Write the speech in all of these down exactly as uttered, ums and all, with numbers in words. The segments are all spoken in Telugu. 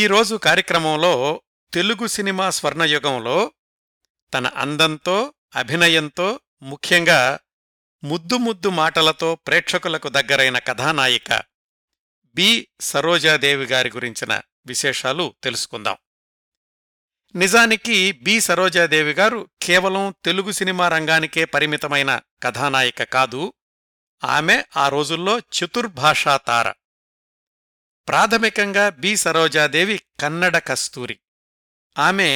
ఈరోజు కార్యక్రమంలో తెలుగు సినిమా స్వర్ణయుగంలో తన అందంతో, అభినయంతో, ముఖ్యంగా ముద్దు ముద్దు మాటలతో ప్రేక్షకులకు దగ్గరైన కథానాయిక బి సరోజాదేవి గారి గురించిన విశేషాలు తెలుసుకుందాం. నిజానికి బి సరోజాదేవి గారు కేవలం తెలుగు సినిమా రంగానికే పరిమితమైన కథానాయిక కాదు. ఆమె ఆ రోజుల్లో చతుర్భాషా తార. ప్రాథమికంగా బి సరోజాదేవి కన్నడ కస్తూరి. ఆమె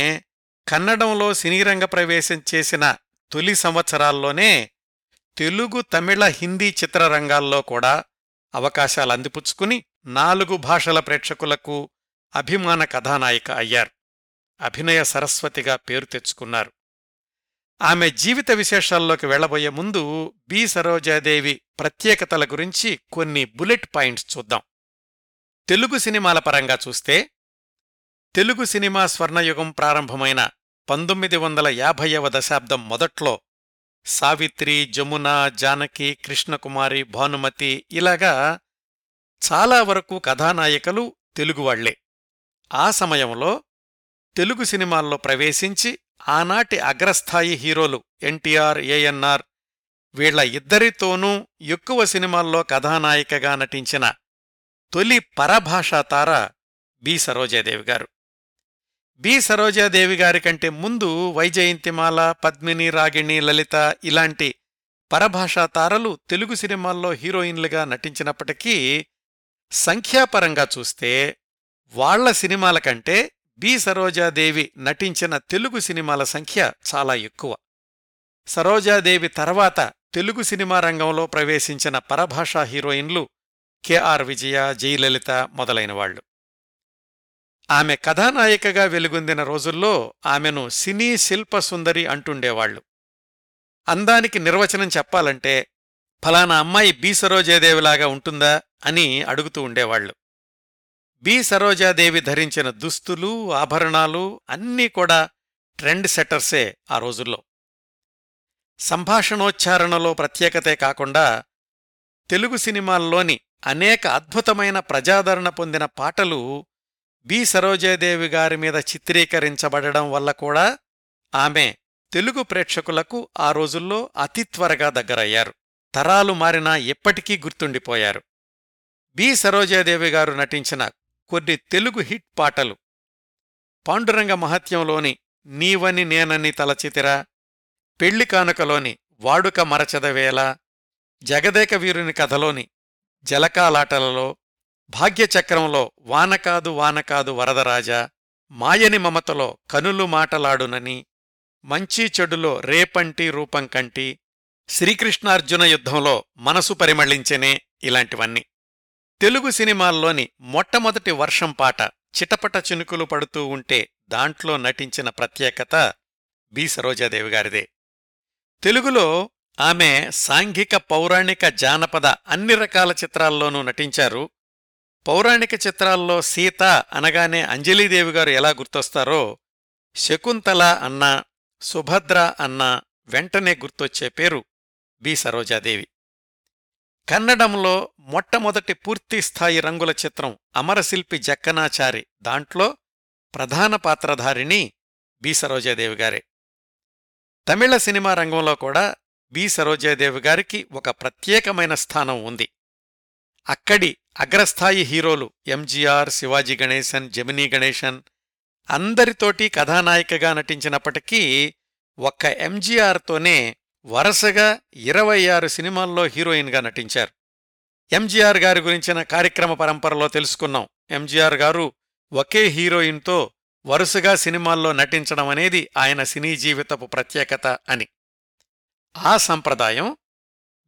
కన్నడంలో సినీరంగ ప్రవేశం చేసిన తొలి సంవత్సరాల్లోనే తెలుగు, తమిళ, హిందీ చిత్రరంగాల్లో కూడా అవకాశాలు అందిపుచ్చుకుని నాలుగు భాషల ప్రేక్షకులకు అభిమాన కథానాయిక అయ్యారు. అభినయ సరస్వతిగా పేరు తెచ్చుకున్నారు. ఆమె జీవిత విశేషాల్లోకి వెళ్లబోయే ముందు బి సరోజాదేవి ప్రత్యేకతల గురించి కొన్ని బుల్లెట్ పాయింట్స్ చూద్దాం. తెలుగు సినిమాల పరంగా చూస్తే తెలుగు సినిమా స్వర్ణయుగం ప్రారంభమైన పంతొమ్మిది వందల యాభైవ దశాబ్దం మొదట్లో సావిత్రి, జమున, జానకి, కృష్ణకుమారి, భానుమతి ఇలాగా చాలా వరకు కథానాయికలు తెలుగువాళ్లే. ఆ సమయంలో తెలుగు సినిమాల్లో ప్రవేశించి ఆనాటి అగ్రస్థాయి హీరోలు ఎన్టీఆర్, ఏఎన్ఆర్ వీళ్ల ఇద్దరితోనూ ఎక్కువ సినిమాల్లో కథానాయికగా నటించిన తొలి పరభాషా తార బి సరోజాదేవి గారు. బి సరోజాదేవి గారి కంటే ముందు వైజయంతిమాల, పద్మిని, రాగిణి, లలిత ఇలాంటి పరభాషా తారలు తెలుగు సినిమాల్లో హీరోయిన్లుగా నటించినప్పటికీ సంఖ్యాపరంగా చూస్తే వాళ్ల సినిమాల కంటే బి సరోజాదేవి నటించిన తెలుగు సినిమాల సంఖ్య చాలా ఎక్కువ. సరోజాదేవి తర్వాత తెలుగు సినిమా రంగంలో ప్రవేశించిన పరభాషా హీరోయిన్లు కెఆర్ విజయ, జయలలిత మొదలైనవాళ్లు. ఆమె కథానాయికగా వెలుగొందిన రోజుల్లో ఆమెను సినీ శిల్పసుందరి అంటుండేవాళ్లు. అందానికి నిర్వచనం చెప్పాలంటే ఫలానా అమ్మాయి బి సరోజాదేవిలాగా ఉంటుందా అని అడుగుతూ ఉండేవాళ్లు. బి సరోజాదేవి ధరించిన దుస్తులు, ఆభరణాలు అన్నీ కూడా ట్రెండ్ సెట్టర్సే ఆ రోజుల్లో. సంభాషణోచ్చారణలో ప్రత్యేకతే కాకుండా తెలుగు సినిమాల్లోని అనేక అద్భుతమైన ప్రజాదరణ పొందిన పాటలు బి సరోజాదేవి గారి మీద చిత్రీకరించబడడం వల్ల కూడా ఆమె తెలుగు ప్రేక్షకులకు ఆ రోజుల్లో అతి త్వరగా దగ్గరయ్యారు. తరాలు మారినా ఎప్పటికీ గుర్తుండిపోయారు. బి సరోజాదేవి గారు నటించిన కొన్ని తెలుగు హిట్ పాటలు పాండురంగ మహత్యంలోని నీవని నేనని తలచితిర, పెళ్లి కానుకలోని వాడుక మరచదవేళ, జగదేక వీరుని కథలోని జలకాలాటలలో, భాగ్యచక్రంలో వానకాదు వానకాదు వరదరాజా, మాయని మమతలో కనులు మాటలాడునని, మంచి చెడులో రేపంటి రూపం కంటి, శ్రీకృష్ణార్జున యుద్ధంలో మనసు పరిమళించెనే ఇలాంటివన్నీ. తెలుగు సినిమాల్లోని మొట్టమొదటి వర్షం పాట చిటపట చినుకులు పడుతూ ఉంటే దాంట్లో నటించిన ప్రత్యేకత బి సరోజాదేవి గారిదే. తెలుగులో ఆమె సాంఘిక, పౌరాణిక, జానపద అన్ని రకాల చిత్రాల్లోనూ నటించారు. పౌరాణిక చిత్రాల్లో సీత అనగానే అంజలీదేవి గారు ఎలా గుర్తొస్తారో శకుంతల అన్న, సుభద్ర అన్న వెంటనే గుర్తొచ్చే పేరు బి సరోజాదేవి. కన్నడంలో మొట్టమొదటి పూర్తిస్థాయి రంగుల చిత్రం అమరశిల్పి జక్కనాచారి, దాంట్లో ప్రధాన పాత్రధారిణి బి సరోజాదేవి గారే. తమిళ సినిమా రంగంలో కూడా బి సరోజాదేవి గారికి ఒక ప్రత్యేకమైన స్థానం ఉంది. అక్కడి అగ్రస్థాయి హీరోలు ఎంజీఆర్, శివాజీ గణేశన్, జమినీ గణేశన్ అందరితోటి కథానాయికగా నటించినప్పటికీ ఒక్క ఎంజీఆర్తోనే వరుసగా ఇరవై ఆరు సినిమాల్లో హీరోయిన్గా నటించారు. ఎంజీఆర్ గారి గురించిన కార్యక్రమ పరంపరలో తెలుసుకున్నాం. ఎంజీఆర్ గారు ఒకే హీరోయిన్తో వరుసగా సినిమాల్లో నటించడం అనేది ఆయన సినీ జీవితపు ప్రత్యేకత అని. ఆ సంప్రదాయం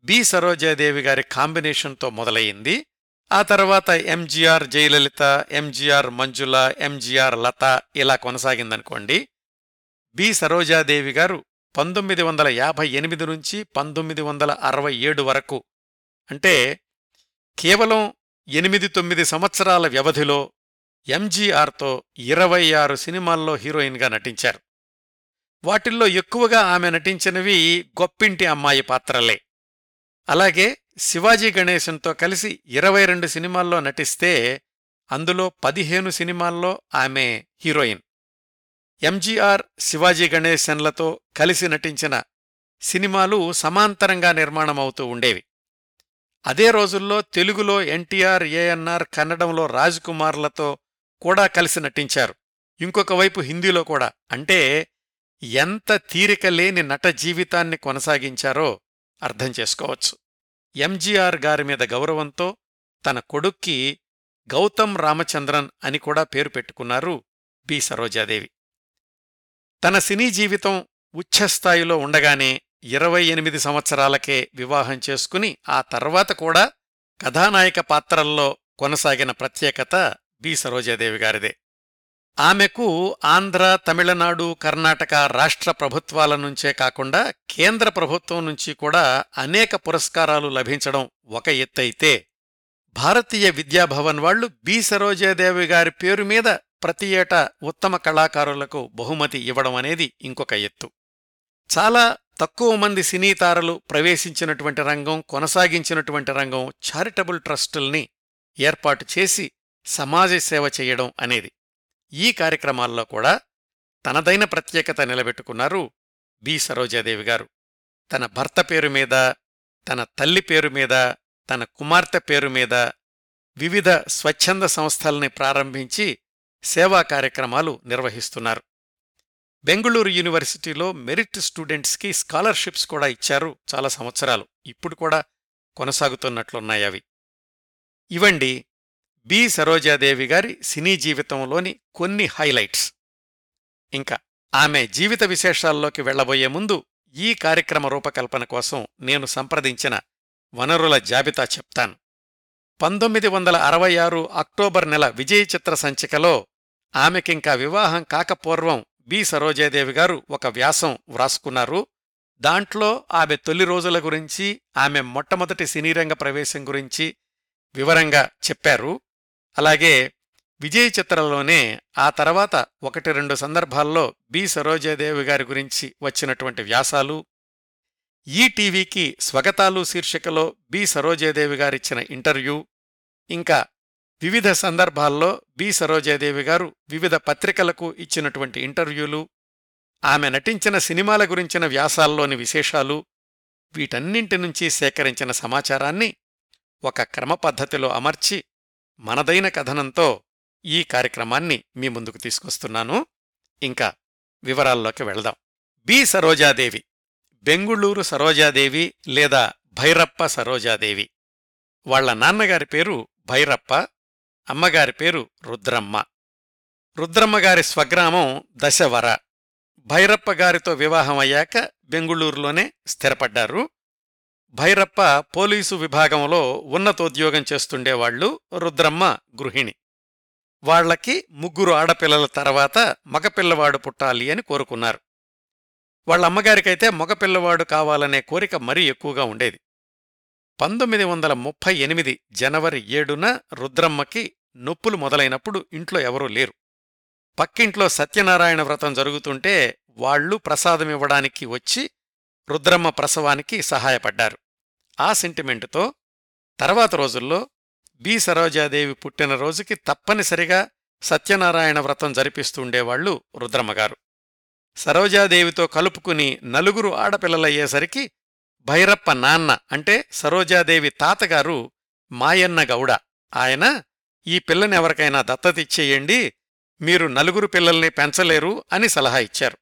బి సరోజాదేవి గారి కాంబినేషన్తో మొదలయ్యింది. ఆ తర్వాత ఎంజీఆర్ జయలలిత, ఎంజీఆర్ మంజుల, ఎంజీఆర్ లత ఇలా కొనసాగిందనుకోండి. బి సరోజాదేవి గారు పంతొమ్మిది వందల యాభై ఎనిమిది నుంచి పంతొమ్మిది వందల అరవై ఏడు వరకు, అంటే కేవలం ఎనిమిది తొమ్మిది సంవత్సరాల వ్యవధిలో ఎంజీఆర్తో ఇరవై ఆరు సినిమాల్లో హీరోయిన్గా నటించారు. వాటిల్లో ఎక్కువగా ఆమె నటించినవి గొప్పింటి అమ్మాయి పాత్రలే. అలాగే శివాజీ గణేశన్తో కలిసి ఇరవై రెండు సినిమాల్లో నటిస్తే అందులో పదిహేను సినిమాల్లో ఆమె హీరోయిన్. ఎంజీఆర్, శివాజీ గణేశన్లతో కలిసి నటించిన సినిమాలు సమాంతరంగా నిర్మాణమవుతూ ఉండేవి. అదే రోజుల్లో తెలుగులో ఎన్టీఆర్, ఏఎన్ఆర్, కన్నడంలో రాజ్ కుమార్లతో కూడా కలిసి నటించారు. ఇంకొక వైపు హిందీలో కూడా. అంటే ఎంత తీరిక లేని నట జీవితాన్ని కొనసాగించారో అర్థం చేసుకోవచ్చు. ఎంజీఆర్ గారిమీద గౌరవంతో తన కొడుక్కి గౌతమ్ రామచంద్రన్ అని కూడా పేరు పెట్టుకున్నారు బి సరోజాదేవి. తన సినీ జీవితం ఉచ్ఛస్థాయిలో ఉండగానే ఇరవై ఎనిమిది సంవత్సరాలకే వివాహం చేసుకుని ఆ తర్వాత కూడా కథానాయక పాత్రల్లో కొనసాగిన ప్రత్యేకత బి సరోజాదేవి గారిదే. ఆమెకు ఆంధ్ర, తమిళనాడు, కర్ణాటక రాష్ట్ర ప్రభుత్వాల నుంచే కాకుండా కేంద్ర ప్రభుత్వం నుంచి కూడా అనేక పురస్కారాలు లభించడం ఒక ఎత్తైతే, భారతీయ విద్యాభవన్ వాళ్లు బి సరోజాదేవి గారి పేరు మీద ప్రతి ఏటా ఉత్తమ కళాకారులకు బహుమతి ఇవ్వడం అనేది ఇంకొక ఎత్తు. చాలా తక్కువ మంది సినీతారలు ప్రవేశించినటువంటి రంగం, కొనసాగించినటువంటి రంగం చారిటబుల్ ట్రస్టుల్ని ఏర్పాటు చేసి సమాజ సేవ చేయడం అనేది. ఈ కార్యక్రమాల్లో కూడా తనదైన ప్రత్యేకత నిలబెట్టుకున్నారు బి సరోజాదేవి గారు. తన భర్త పేరు మీద, తన తల్లి పేరు మీద, తన కుమార్తె పేరు మీద వివిధ స్వచ్ఛంద సంస్థల్ని ప్రారంభించి సేవా కార్యక్రమాలు నిర్వహిస్తున్నారు. బెంగుళూరు యూనివర్సిటీలో మెరిట్ స్టూడెంట్స్కి స్కాలర్షిప్స్ కూడా ఇచ్చారు చాలా సంవత్సరాలు. ఇప్పుడు కూడా కొనసాగుతున్నట్లున్నాయి అవి. ఇవండి బి సరోజాదేవి గారి సినీ జీవితంలోని కొన్ని హైలైట్స్. ఇంకా ఆమె జీవిత విశేషాల్లోకి వెళ్లబోయే ముందు ఈ కార్యక్రమ రూపకల్పన కోసం నేను సంప్రదించిన వనరుల జాబితా చెప్తాను. పంతొమ్మిది వందల అరవై ఆరు అక్టోబర్ నెల విజయ చిత్ర సంచికలో ఆమెకింకా వివాహం కాకపూర్వం బి సరోజాదేవి గారు ఒక వ్యాసం వ్రాసుకున్నారు. దాంట్లో ఆమె తొలి రోజుల గురించి, ఆమె మొట్టమొదటి సినీరంగ ప్రవేశం గురించి వివరంగా చెప్పారు. అలాగే విజయ చిత్రలోనే ఆ తర్వాత ఒకటి రెండు సందర్భాల్లో బి సరోజాదేవి గారి గురించి వచ్చినటువంటి వ్యాసాలు, ఈటీవీకి స్వాగతాలు శీర్షికలో బి సరోజాదేవి గారిచ్చిన ఇంటర్వ్యూ, ఇంకా వివిధ సందర్భాల్లో బి సరోజాదేవి గారు వివిధ పత్రికలకు ఇచ్చినటువంటి ఇంటర్వ్యూలు, ఆమె నటించిన సినిమాల గురించిన వ్యాసాల్లోని విశేషాలు, వీటన్నింటి నుంచి సేకరించిన సమాచారాన్ని ఒక క్రమ పద్ధతిలో అమర్చి మనదైన కథనంతో ఈ కార్యక్రమాన్ని మీ ముందుకు తీసుకొస్తున్నాను. ఇంకా వివరాల్లోకి వెళదాం. బి సరోజాదేవి, బెంగుళూరు సరోజాదేవి లేదా భైరప్ప సరోజాదేవి. వాళ్ల నాన్నగారి పేరు భైరప్ప, అమ్మగారి పేరు రుద్రమ్మ. రుద్రమ్మగారి స్వగ్రామం దశవర. భైరప్పగారితో వివాహమయ్యాక బెంగుళూరులోనే స్థిరపడ్డారు. భైరప్ప పోలీసు విభాగంలో ఉన్నతోద్యోగం చేస్తుండేవాళ్లు, రుద్రమ్మ గృహిణి. వాళ్లకి ముగ్గురు ఆడపిల్లల తర్వాత మగపిల్లవాడు పుట్టాలి అని కోరుకున్నారు. వాళ్లమ్మగారికైతే మగపిల్లవాడు కావాలనే కోరిక మరీ ఎక్కువగా ఉండేది. పంతొమ్మిది వందల ముప్పై ఎనిమిది జనవరి ఏడున రుద్రమ్మకి నొప్పులు మొదలైనప్పుడు ఇంట్లో ఎవరూ లేరు. పక్కింట్లో సత్యనారాయణ వ్రతం జరుగుతుంటే వాళ్లు ప్రసాదమివ్వడానికి వచ్చి రుద్రమ్మ ప్రసవానికి సహాయపడ్డారు. ఆ సెంటిమెంటుతో తర్వాత రోజుల్లో బి సరోజాదేవి పుట్టినరోజుకి తప్పనిసరిగా సత్యనారాయణ వ్రతం జరిపిస్తుండేవాళ్లు రుద్రమ్మగారు. సరోజాదేవితో కలుపుకుని నలుగురు ఆడపిల్లలయ్యేసరికి భైరప్ప నాన్న అంటే సరోజాదేవి తాతగారు మాయన్న గౌడ, ఆయన ఈ పిల్లనెవరికైనా దత్తతిచ్చేయండి, మీరు నలుగురు పిల్లల్ని పెంచలేరు అని సలహా ఇచ్చారు.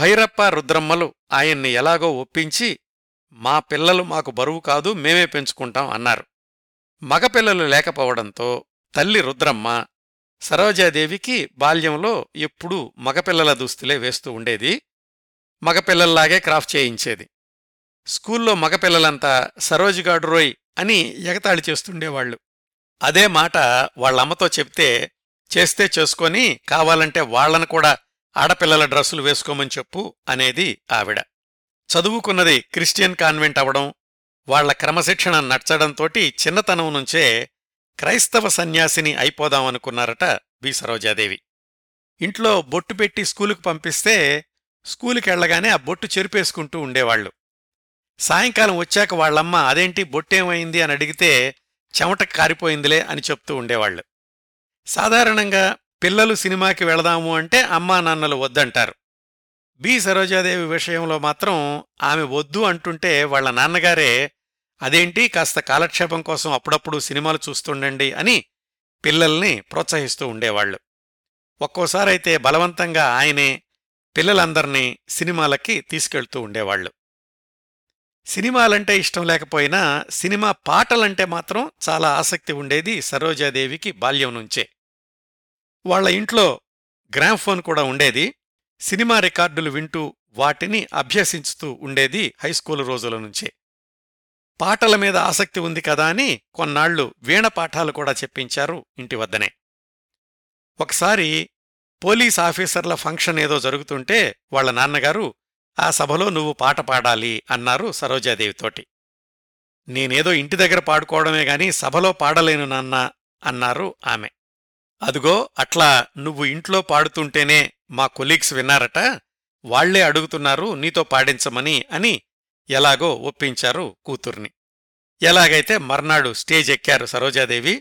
భైరప్ప రుద్రమ్మలు ఆయన్ని ఎలాగో ఒప్పించి మా పిల్లలు మాకు బరువు కాదు, మేమే పెంచుకుంటాం అన్నారు. మగపిల్లలు లేకపోవడంతో తల్లి రుద్రమ్మ సరోజాదేవికి బాల్యంలో ఎప్పుడూ మగపిల్లల దుస్తులే వేస్తూ ఉండేది. మగపిల్లల్లాగే క్రాఫ్ట్ చేయించేది. స్కూల్లో మగపిల్లలంతా సరోజుగాడురోయ్ అని ఎగతాళి చేస్తుండేవాళ్లు. అదే మాట వాళ్లమ్మతో చెప్తే, చేస్తే చేసుకొని కావాలంటే వాళ్లను కూడా ఆడపిల్లల డ్రస్సులు వేసుకోమని చెప్పు అనేది ఆవిడ. చదువుకున్నది క్రిస్టియన్ కాన్వెంట్ అవడం, వాళ్ల క్రమశిక్షణ నచ్చడంతోటి చిన్నతనం నుంచే క్రైస్తవ సన్యాసిని అయిపోదామనుకున్నారట బి సరోజాదేవి. ఇంట్లో బొట్టు పెట్టి స్కూలుకు పంపిస్తే స్కూలుకెళ్లగానే ఆ బొట్టు చెరిపేసుకుంటూ ఉండేవాళ్లు. సాయంకాలం వచ్చాక వాళ్లమ్మ అదేంటి బొట్టేమైంది అని అడిగితే చెమట కారిపోయిందిలే అని చెప్తూ ఉండేవాళ్లు. సాధారణంగా పిల్లలు సినిమాకి వెళదాము అంటే అమ్మా నాన్నలు వద్దంటారు. బి సరోజాదేవి విషయంలో మాత్రం ఆమె వద్దు అంటుంటే వాళ్ల నాన్నగారే అదేంటి కాస్త కాలక్షేపం కోసం అప్పుడప్పుడు సినిమాలు చూస్తుండండి అని పిల్లల్ని ప్రోత్సహిస్తూ ఉండేవాళ్లు. ఒక్కోసారైతే బలవంతంగా ఆయనే పిల్లలందర్నీ సినిమాలకి తీసుకెళ్తూ ఉండేవాళ్లు. సినిమాలంటే ఇష్టం లేకపోయినా సినిమా పాటలంటే మాత్రం చాలా ఆసక్తి ఉండేది సరోజాదేవికి బాల్యం నుంచే. వాళ్ల ఇంట్లో గ్రామ్ఫోన్ కూడా ఉండేది. సినిమా రికార్డులు వింటూ వాటిని అభ్యసించుతూ ఉండేది హైస్కూలు రోజుల నుంచే. పాటల మీద ఆసక్తి ఉంది కదా అని కొన్నాళ్లు వీణ పాఠాలు కూడా చెప్పించారు ఇంటివద్దనే. ఒకసారి పోలీస్ ఆఫీసర్ల ఫంక్షన్ ఏదో జరుగుతుంటే వాళ్ల నాన్నగారు ఆ సభలో నువ్వు పాట పాడాలి అన్నారు సరోజాదేవితోటి. నేనేదో ఇంటి దగ్గర పాడుకోవడమే గాని సభలో పాడలేను నాన్న అన్నారు ఆమె. అదుగో అట్లా నువ్వు ఇంట్లో పాడుతుంటేనే మా కొలీగ్స్ విన్నారట, వాళ్లే అడుగుతున్నారు నీతో పాడించమని అని ఎలాగో ఒప్పించారు కూతుర్ని. ఎలాగైతే మర్నాడు స్టేజ్ ఎక్కారు సరోజాదేవి.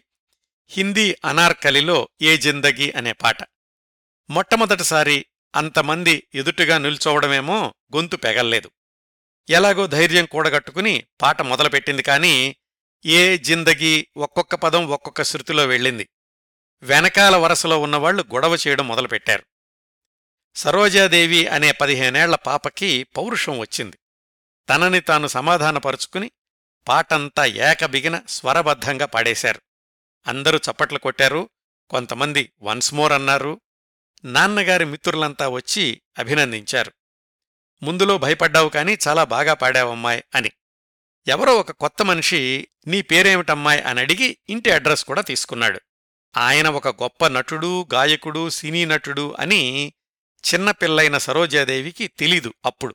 హిందీ అనార్కలిలో ఏ జిందగీ అనే పాట. మొట్టమొదటిసారి అంతమంది ఎదుటిగా నిల్చోవడమేమో గొంతు పెగల్లేదు. ఎలాగో ధైర్యం కూడగట్టుకుని పాట మొదలుపెట్టింది. కానీ ఏ జిందగీ ఒక్కొక్క పదం ఒక్కొక్క శృతిలో వెళ్ళింది. వెనకాల వరసలో ఉన్నవాళ్లు గొడవ చేయడం మొదలుపెట్టారు. సరోజాదేవి అనే పదిహేనేళ్ల పాపకి పౌరుషం వచ్చింది. తనని తాను సమాధానపరుచుకుని పాటంతా ఏకబిగిన స్వరబద్ధంగా పాడేశారు. అందరూ చప్పట్లు కొట్టారు. కొంతమంది వన్స్ మోర్ అన్నారు. నాన్నగారి మిత్రులంతా వచ్చి అభినందించారు. ముందులో భయపడ్డావు కానీ చాలా బాగా పాడావమ్మాయ్ అని. ఎవరో ఒక కొత్త మనిషి నీ పేరేమిటమ్మాయ్ అని అడిగి ఇంటి అడ్రస్ కూడా తీసుకున్నాడు. ఆయన ఒక గొప్ప నటుడు, గాయకుడు, సినీ నటుడు అని చిన్నపిల్లైన సరోజాదేవికి తెలీదు అప్పుడు.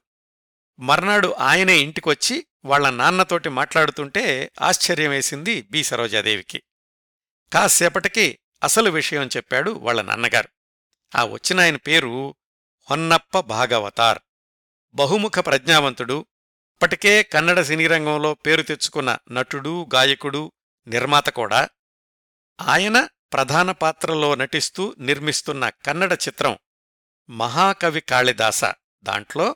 మర్నాడు ఆయనే ఇంటికొచ్చి వాళ్ల నాన్నతోటి మాట్లాడుతుంటే ఆశ్చర్యమేసింది బి సరోజాదేవికి. కాసేపటికి అసలు విషయం చెప్పాడు వాళ్ల నాన్నగారు. ఆ వచ్చినాయన పేరు హొన్నప్ప భాగవతార్. బహుముఖ ప్రజ్ఞావంతుడు, ఇప్పటికే కన్నడ సినీరంగంలో పేరు తెచ్చుకున్న నటుడు, గాయకుడు, నిర్మాత కూడా. ఆయన ప్రధాన పాత్రలో నటిస్తూ నిర్మిస్తున్న కన్నడ చిత్రం మహాకవి కాళిదాస దాంట్లో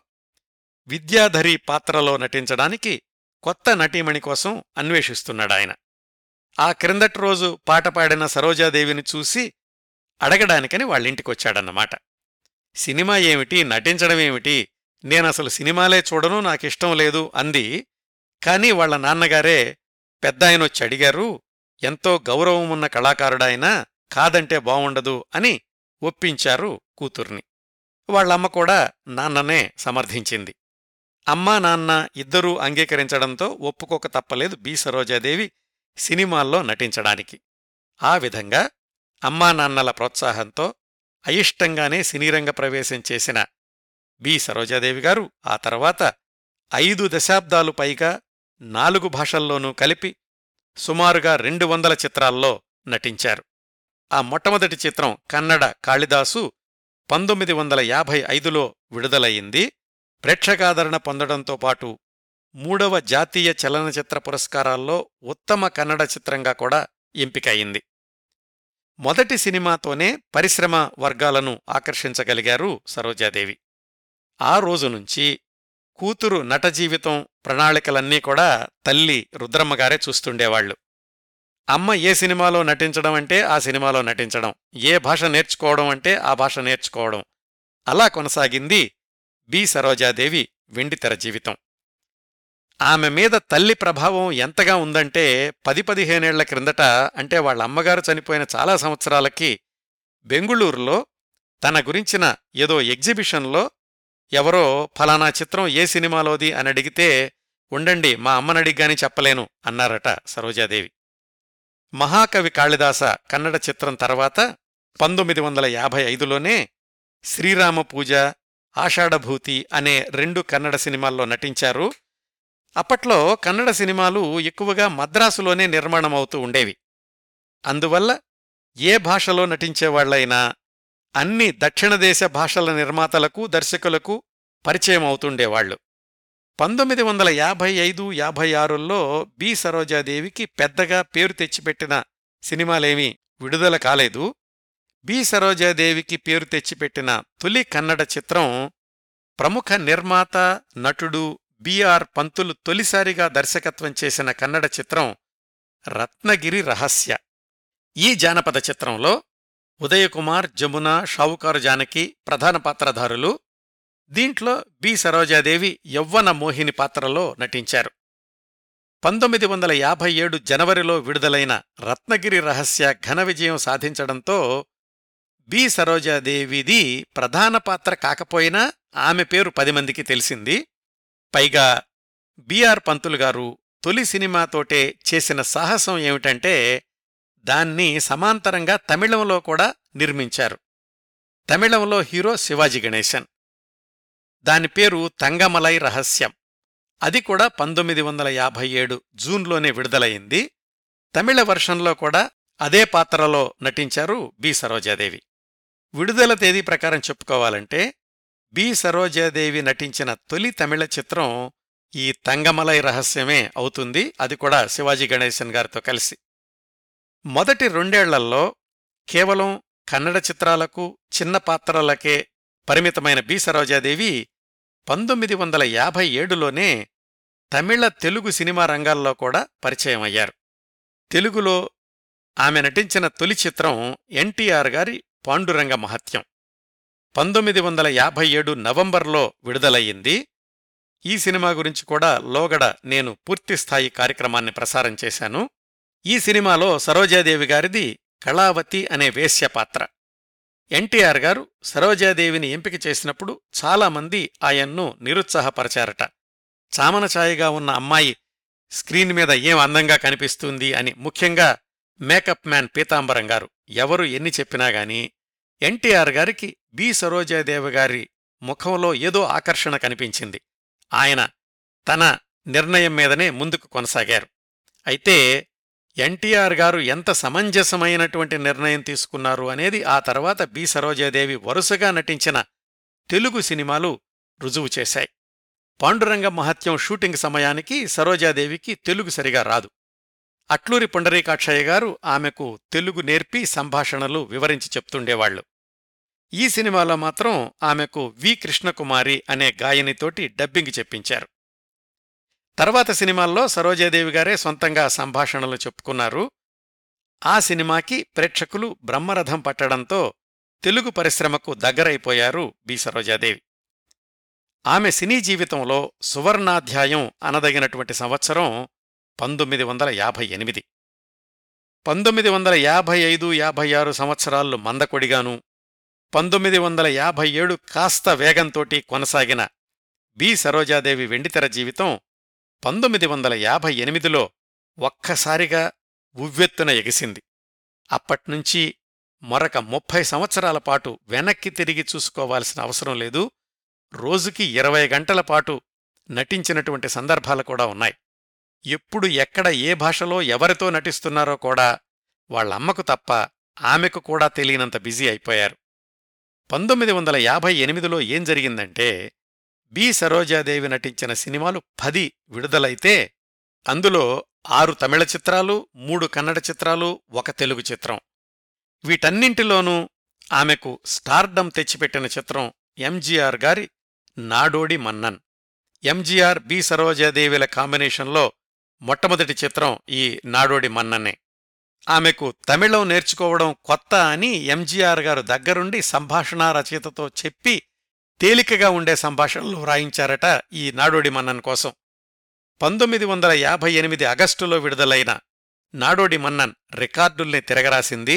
విద్యాధరి పాత్రలో నటించడానికి కొత్త నటీమణి కోసం అన్వేషిస్తున్నాడాయన. ఆ క్రిందటి రోజు పాట పాడిన సరోజాదేవిని చూసి అడగడానికని వాళ్ళింటికొచ్చాడన్నమాట. సినిమా ఏమిటి, నటించడమేమిటి, నేనసలు సినిమాలే చూడను, నాకిష్టం లేదు అంది. కానీ వాళ్ల నాన్నగారే పెద్దాయనొచ్చి అడిగారు, ఎంతో గౌరవమున్న కళాకారుడాయన, కాదంటే బావుండదు అని ఒప్పించారు కూతుర్ని. వాళ్లమ్మ కూడా నాన్ననే సమర్థించింది. అమ్మా నాన్న ఇద్దరూ అంగీకరించడంతో ఒప్పుకోక తప్పలేదు బి సరోజాదేవి సినిమాల్లో నటించడానికి. ఆ విధంగా అమ్మానాన్నల ప్రోత్సాహంతో అయిష్టంగానే సినీరంగ ప్రవేశం చేసిన బి సరోజాదేవి గారు ఆ తర్వాత ఐదు దశాబ్దాలు పైగా నాలుగు భాషల్లోనూ కలిపి సుమారుగా రెండు వందల చిత్రాల్లో నటించారు. ఆ మొట్టమొదటి చిత్రం కన్నడ కాళిదాసు పంతొమ్మిది వందల యాభై ఐదులో విడుదలయింది. ప్రేక్షకాదరణ పొందడంతో పాటు మూడవ జాతీయ చలనచిత్ర పురస్కారాల్లో ఉత్తమ కన్నడ చిత్రంగా కూడా ఎంపికయింది. మొదటి సినిమాతోనే పరిశ్రమ వర్గాలను ఆకర్షించగలిగారు సరోజాదేవి. ఆ రోజునుంచి కూతురు నట జీవితం ప్రణాళికలన్నీ కూడా తల్లి రుద్రమ్మగారే చూస్తుండేవాళ్లు. అమ్మ ఏ సినిమాలో నటించడం అంటే ఆ సినిమాలో నటించడం, ఏ భాష నేర్చుకోవడం అంటే ఆ భాష నేర్చుకోవడం, అలా కొనసాగింది బి సరోజాదేవి వెండితెర జీవితం. ఆమె మీద తల్లి ప్రభావం ఎంతగా ఉందంటే పది పదిహేనేళ్ల క్రిందట, అంటే వాళ్ళ అమ్మగారు చనిపోయిన చాలా సంవత్సరాలకి, బెంగుళూరులో తన గురించిన ఏదో ఎగ్జిబిషన్లో ఎవరో ఫలానా చిత్రం ఏ సినిమాలోది అని అడిగితే, ఉండండి మా అమ్మనడిగ్గాని చెప్పలేను అన్నారట సరోజాదేవి. మహాకవి కాళిదాస కన్నడ చిత్రం తర్వాత పంతొమ్మిది వందల యాభై ఐదులోనే శ్రీరామ పూజ, ఆషాఢభూతి అనే రెండు కన్నడ సినిమాల్లో నటించారు. అప్పట్లో కన్నడ సినిమాలు ఎక్కువగా మద్రాసులోనే నిర్మాణమవుతూ ఉండేవి. అందువల్ల ఏ భాషలో నటించేవాళ్లైనా అన్ని దక్షిణదేశ భాషల నిర్మాతలకు, దర్శకులకు పరిచయం అవుతుండేవాళ్లు. పంతొమ్మిది వందల యాభై ఐదు యాభై ఆరుల్లో బి సరోజాదేవికి పెద్దగా పేరు తెచ్చిపెట్టిన సినిమాలేమీ విడుదల కాలేదు. బి సరోజాదేవికి పేరు తెచ్చిపెట్టిన తొలి కన్నడ చిత్రం ప్రముఖ నిర్మాత నటుడు బిఆర్ పంతులు తొలిసారిగా దర్శకత్వం చేసిన కన్నడ చిత్రం రత్నగిరి రహస్య. ఈ జానపద చిత్రంలో ఉదయకుమార్, జమున, షావుకారు జానకి ప్రధాన పాత్రధారులు. దీంట్లో బి సరోజాదేవి యవ్వన మోహిని పాత్రలో నటించారు. పంతొమ్మిది వందల యాభై ఏడు జనవరిలో విడుదలైన రత్నగిరి రహస్య ఘన విజయం సాధించడంతో బి సరోజాదేవిది ప్రధాన పాత్ర కాకపోయినా ఆమె పేరు పది మందికి తెలిసింది. పైగా బిఆర్ పంతులు గారు తొలి సినిమాతోటే చేసిన సాహసం ఏమిటంటే దాన్ని సమాంతరంగా తమిళంలో కూడా నిర్మించారు. తమిళంలో హీరో శివాజీ గణేశన్, దాని పేరు తంగమలై రహస్యం. అది కూడా పంతొమ్మిది వందల యాభై ఏడు జూన్లోనే విడుదలయింది. తమిళ వర్షన్లో కూడా అదే పాత్రలో నటించారు బి సరోజాదేవి. విడుదల తేదీ ప్రకారం చెప్పుకోవాలంటే బి సరోజాదేవి నటించిన తొలి తమిళ చిత్రం ఈ తంగమలై రహస్యమే అవుతుంది, అది కూడా శివాజీ గణేశన్ గారితో కలిసి. మొదటి రెండేళ్లలో కేవలం కన్నడ చిత్రాలకు చిన్న పాత్రలకే పరిమితమైన బి సరోజాదేవి పంతొమ్మిది వందల యాభై ఏడులోనే తమిళ, తెలుగు సినిమా రంగాల్లో కూడా పరిచయమయ్యారు. తెలుగులో ఆమె నటించిన తొలి చిత్రం ఎన్టీఆర్ గారి పాండురంగ మహత్యం. పంతొమ్మిది వందల యాభై ఏడు నవంబర్లో విడుదలయ్యింది. ఈ సినిమా గురించి కూడా లోగడ నేను పూర్తిస్థాయి కార్యక్రమాన్ని ప్రసారం చేశాను. ఈ సినిమాలో సరోజాదేవి గారిది కళావతి అనే వేశ్య పాత్ర. ఎన్టీఆర్ గారు సరోజాదేవిని ఎంపిక చేసినప్పుడు చాలామంది ఆయన్ను నిరుత్సాహపరచారట. చామనఛాయగా ఉన్న అమ్మాయి స్క్రీన్ మీద ఏం అందంగా కనిపిస్తుంది అని. ముఖ్యంగా మేకప్ మ్యాన్ పీతాంబరం గారు ఎవరు ఎన్ని చెప్పినా గానీ ఎన్టీఆర్ గారికి బి సరోజాదేవి గారి ముఖంలో ఏదో ఆకర్షణ కనిపించింది. ఆయన తన నిర్ణయం మీదనే ముందుకు కొనసాగారు. అయితే ఎన్టీఆర్ గారు ఎంత సమంజసమైనటువంటి నిర్ణయం తీసుకున్నారు అనేది ఆ తర్వాత బి సరోజాదేవి వరుసగా నటించిన తెలుగు సినిమాలు రుజువు చేశాయి. పాండురంగ మహత్యం షూటింగ్ సమయానికి సరోజాదేవికి తెలుగు సరిగా రాదు. అట్లూరి పుండరీకాక్షయ్య గారు ఆమెకు తెలుగు నేర్పి సంభాషణలు వివరించి చెప్తుండేవాళ్లు. ఈ సినిమాలో మాత్రం ఆమెకు వి కృష్ణకుమారి అనే గాయనితోటి డబ్బింగ్ చెప్పించారు. తర్వాత సినిమాల్లో సరోజాదేవి గారే సొంతంగా సంభాషణలు చెప్పుకున్నారు. ఆ సినిమాకి ప్రేక్షకులు బ్రహ్మరథం పట్టడంతో తెలుగు పరిశ్రమకు దగ్గరైపోయారు బి సరోజాదేవి. ఆమె సినీ జీవితంలో సువర్ణాధ్యాయం అనదగినటువంటి సంవత్సరం పంతొమ్మిది వందల యాభై ఎనిమిది పంతొమ్మిది వందల యాభై ఐదు యాభై ఆరు సంవత్సరాలు మందకొడిగాను, పంతొమ్మిది వందల యాభై ఏడు కాస్త వేగంతోటి కొనసాగిన బి సరోజాదేవి వెండితెర జీవితం పంతొమ్మిది వందల యాభై ఎనిమిదిలో ఒక్కసారిగా ఉవ్వెత్తున ఎగిసింది. అప్పట్నుంచి మరొక ముప్పై సంవత్సరాల పాటు వెనక్కి తిరిగి చూసుకోవాల్సిన అవసరం లేదు. రోజుకి ఇరవై గంటల పాటు నటించినటువంటి సందర్భాలు కూడా ఉన్నాయి. ఎప్పుడు ఎక్కడ ఏ భాషలో ఎవరితో నటిస్తున్నారో కూడా వాళ్ళమ్మకు తప్ప ఆమెకు కూడా తెలియనంత బిజీ అయిపోయారు. పంతొమ్మిది వందల యాభై ఎనిమిదిలో ఏం జరిగిందంటే బి సరోజాదేవి నటించిన సినిమాలు పది విడుదలైతే అందులో ఆరు తమిళ చిత్రాలు, మూడు కన్నడ చిత్రాలు, ఒక తెలుగు చిత్రం. వీటన్నింటిలోనూ ఆమెకు స్టార్డం తెచ్చిపెట్టిన చిత్రం ఎంజీఆర్ గారి నాడోడి మన్నన్. ఎంజీఆర్ బి సరోజాదేవిల కాంబినేషన్లో మొట్టమొదటి చిత్రం ఈ నాడోడి మన్ననే. ఆమెకు తమిళం నేర్చుకోవడం కొత్త అని ఎంజీఆర్ గారు దగ్గరుండి సంభాషణా రచయితతో చెప్పి తేలికగా ఉండే సంభాషణలు రాయించారట ఈ నాడోడి మన్నన్ కోసం. పంతొమ్మిది వందల యాభై ఎనిమిది ఆగస్టులో విడుదలైన నాడోడి మన్నన్ రికార్డుల్ని తిరగరాసింది.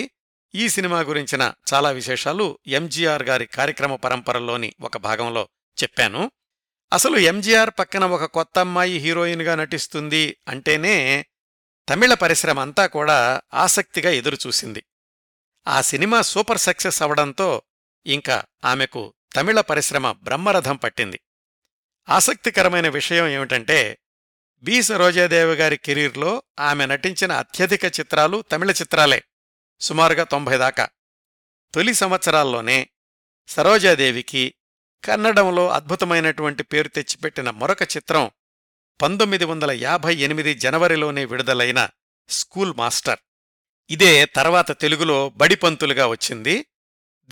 ఈ సినిమా గురించిన చాలా విశేషాలు ఎంజీఆర్ గారి కార్యక్రమ పరంపరలోని ఒక భాగంలో చెప్పాను. అసలు ఎంజీఆర్ పక్కన ఒక కొత్త అమ్మాయి హీరోయిన్గా నటిస్తుంది అంటేనే తమిళ పరిశ్రమ అంతా కూడా ఆసక్తిగా ఎదురుచూసింది. ఆ సినిమా సూపర్ సక్సెస్ అవడంతో ఇంకా ఆమెకు తమిళ పరిశ్రమ బ్రహ్మరథం పట్టింది. ఆసక్తికరమైన విషయం ఏమిటంటే బి సరోజాదేవి గారి కెరీర్లో ఆమె నటించిన అత్యధిక చిత్రాలు తమిళ చిత్రాలే, సుమారుగా తొంభై దాకా. తొలి సంవత్సరాల్లోనే సరోజాదేవికి కన్నడంలో అద్భుతమైనటువంటి పేరు తెచ్చిపెట్టిన మరొక చిత్రం పంతొమ్మిది వందల యాభై ఎనిమిది జనవరిలోనే విడుదలైన స్కూల్ మాస్టర్. ఇదే తర్వాత తెలుగులో బడిపంతులుగా వచ్చింది.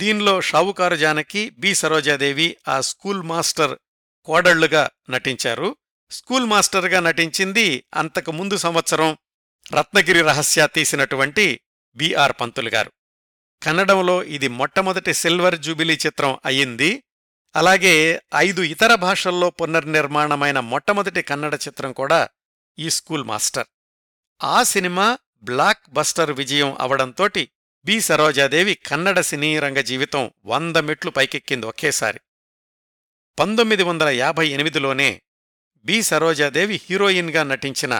దీనిలో షావుకారు జానకి, బి సరోజాదేవి ఆ స్కూల్ మాస్టర్ కోడళ్లుగా నటించారు. స్కూల్ మాస్టర్గా నటించింది అంతకు ముందు సంవత్సరం రత్నగిరి రహస్య తీసినటువంటి బిఆర్ పంతులు గారు. కన్నడంలో ఇది మొట్టమొదటి సిల్వర్ జూబిలీ చిత్రం అయింది. అలాగే ఐదు ఇతర భాషల్లో పునర్నిర్మాణమైన మొట్టమొదటి కన్నడ చిత్రం కూడా ఈ స్కూల్ మాస్టర్. ఆ సినిమా బ్లాక్ బస్టర్ విజయం అవడంతోటి బి సరోజాదేవి కన్నడ సినీ రంగ జీవితం వంద మెట్లు పైకెక్కింది ఒకేసారి. పంతొమ్మిది వందల యాభై ఎనిమిదిలోనే బి సరోజాదేవి హీరోయిన్గా నటించిన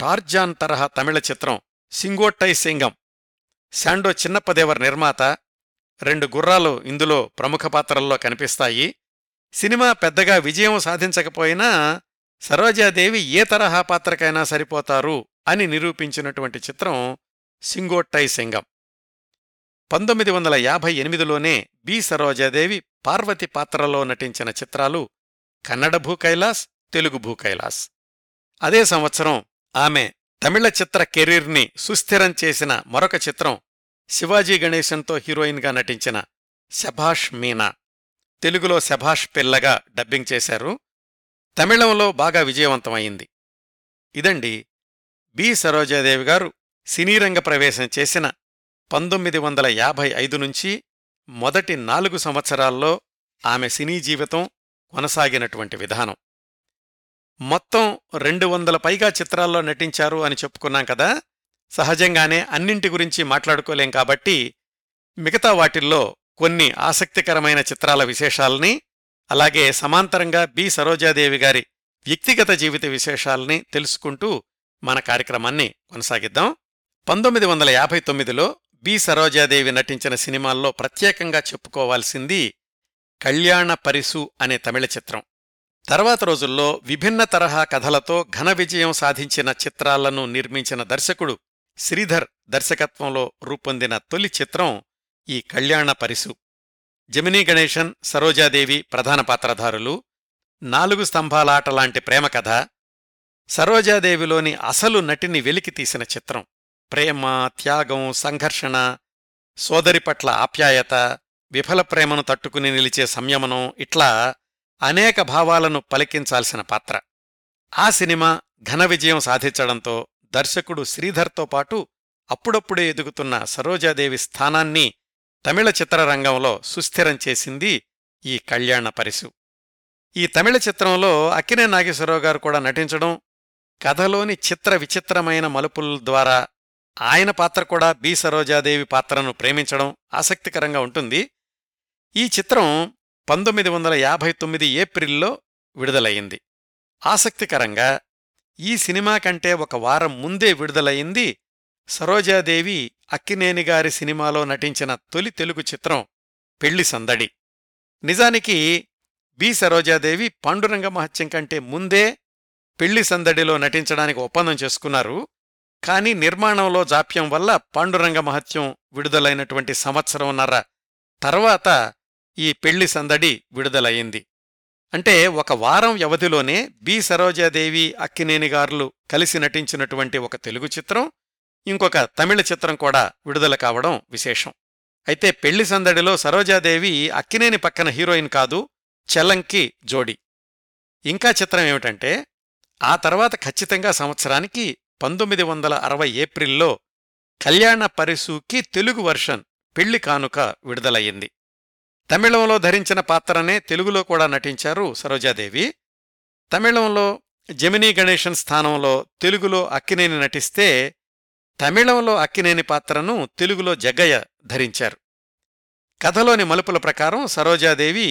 టార్జాన్ తరహా తమిళ చిత్రం సింగోట్టై సింగం, శాండో చిన్నప్పదేవర్ నిర్మాత. రెండు గుర్రాలు ఇందులో ప్రముఖ పాత్రల్లో కనిపిస్తాయి. సినిమా పెద్దగా విజయం సాధించకపోయినా సరోజాదేవి ఏ తరహా పాత్రకైనా సరిపోతారు అని నిరూపించినటువంటి చిత్రం సింగోట్టై సింగం. పంతొమ్మిది వందల యాభై ఎనిమిదిలోనే బి సరోజాదేవి పార్వతి పాత్రలో నటించిన చిత్రాలు కన్నడ భూకైలాస్, తెలుగు భూకైలాస్. అదే సంవత్సరం ఆమె తమిళ చిత్ర కెరీర్ని సుస్థిరం చేసిన మరొక చిత్రం శివాజీ గణేశన్తో హీరోయిన్గా నటించిన శభాష్ మీనా, తెలుగులో శభాష్ పిల్లగా డబ్బింగ్ చేశారు. తమిళంలో బాగా విజయవంతమైంది. ఇదండి బి సరోజాదేవి గారు సినీరంగ ప్రవేశం చేసిన పంతొమ్మిది వందల యాభై ఐదు నుంచి మొదటి నాలుగు సంవత్సరాల్లో ఆమె సినీ జీవితం కొనసాగినటువంటి విధానం. మొత్తం రెండు వందల పైగా చిత్రాల్లో నటించారు అని చెప్పుకున్నాం కదా. సహజంగానే అన్నింటి గురించి మాట్లాడుకోలేం కాబట్టి మిగతా వాటిల్లో కొన్ని ఆసక్తికరమైన చిత్రాల విశేషాల్ని, అలాగే సమాంతరంగా బి సరోజాదేవి గారి వ్యక్తిగత జీవిత విశేషాల్ని తెలుసుకుంటూ మన కార్యక్రమాన్ని కొనసాగిద్దాం. పంతొమ్మిది వందల యాభై తొమ్మిదిలో బి సరోజాదేవి నటించిన సినిమాల్లో ప్రత్యేకంగా చెప్పుకోవాల్సింది కళ్యాణ పరిసు అనే తమిళ చిత్రం. తర్వాత రోజుల్లో విభిన్న తరహా కథలతో ఘన విజయం సాధించిన చిత్రాలను నిర్మించిన దర్శకుడు శ్రీధర్ దర్శకత్వంలో రూపొందిన తొలి చిత్రం ఈ కళ్యాణ పరిసు. జమినీ గణేశన్, సరోజాదేవి ప్రధాన పాత్రధారులు. నాలుగు స్తంభాలాట లాంటి ప్రేమ కథ. సరోజాదేవిలోని అసలు నటిని వెలికితీసిన చిత్రం. ప్రేమ, త్యాగం, సంఘర్షణ, సోదరి పట్ల ఆప్యాయత, విఫల ప్రేమను తట్టుకుని నిలిచే సంయమనం, ఇట్లా అనేక భావాలను పలికించాల్సిన పాత్ర. ఆ సినిమా ఘన విజయం సాధించడంతో దర్శకుడు శ్రీధర్తో పాటు అప్పుడప్పుడే ఎదుగుతున్న సరోజాదేవి స్థానాన్ని తమిళ చిత్రరంగంలో సుస్థిరం చేసింది ఈ కళ్యాణ పరిసు. ఈ తమిళ చిత్రంలో అక్కినే నాగేశ్వరరావు గారు కూడా నటించడం, కథలోని చిత్ర విచిత్రమైన మలుపుల ద్వారా ఆయన పాత్ర కూడా బి సరోజాదేవి పాత్రను ప్రేమించడం ఆసక్తికరంగా ఉంటుంది. ఈ చిత్రం పంతొమ్మిది వందల యాభై తొమ్మిది ఏప్రిల్లో విడుదలయ్యింది. ఆసక్తికరంగా ఈ సినిమా కంటే ఒక వారం ముందే విడుదలయ్యింది సరోజాదేవి అక్కినేనిగారి సినిమాలో నటించిన తొలి తెలుగు చిత్రం పెళ్లి సందడి. నిజానికి బి సరోజాదేవి పాండురంగ మహత్యం కంటే ముందే పెళ్లి సందడిలో నటించడానికి ఒప్పందం చేసుకున్నారు. కానీ నిర్మాణంలో జాప్యం వల్ల పాండురంగ మహత్యం విడుదలైనటువంటి సంవత్సరంన్నర తర్వాత ఈ పెళ్లి సందడి విడుదలయ్యింది. అంటే ఒక వారం వ్యవధిలోనే బి సరోజాదేవి అక్కినేనిగార్లు కలిసి నటించినటువంటి ఒక తెలుగు చిత్రం, ఇంకొక తమిళ చిత్రం కూడా విడుదల కావడం విశేషం. అయితే పెళ్లి సందడిలో సరోజాదేవి అక్కినేని పక్కన హీరోయిన్ కాదు, చెలంకి జోడి. ఇంకా చిత్రం ఏమిటంటే ఆ తర్వాత ఖచ్చితంగా సంవత్సరానికి పంతొమ్మిది వందల అరవై ఏప్రిల్లో కళ్యాణ పరిసూకి తెలుగు వర్షన్ పెళ్లి కానుక విడుదలయ్యింది. తమిళంలో ధరించిన పాత్రనే తెలుగులో కూడా నటించారు సరోజాదేవి. తమిళంలో జమినీ గణేశన్ స్థానంలో తెలుగులో అక్కినేని నటిస్తే, తమిళంలో అక్కినేని పాత్రను తెలుగులో జగ్గయ్య ధరించారు. కథలోని మలుపుల ప్రకారం సరోజాదేవి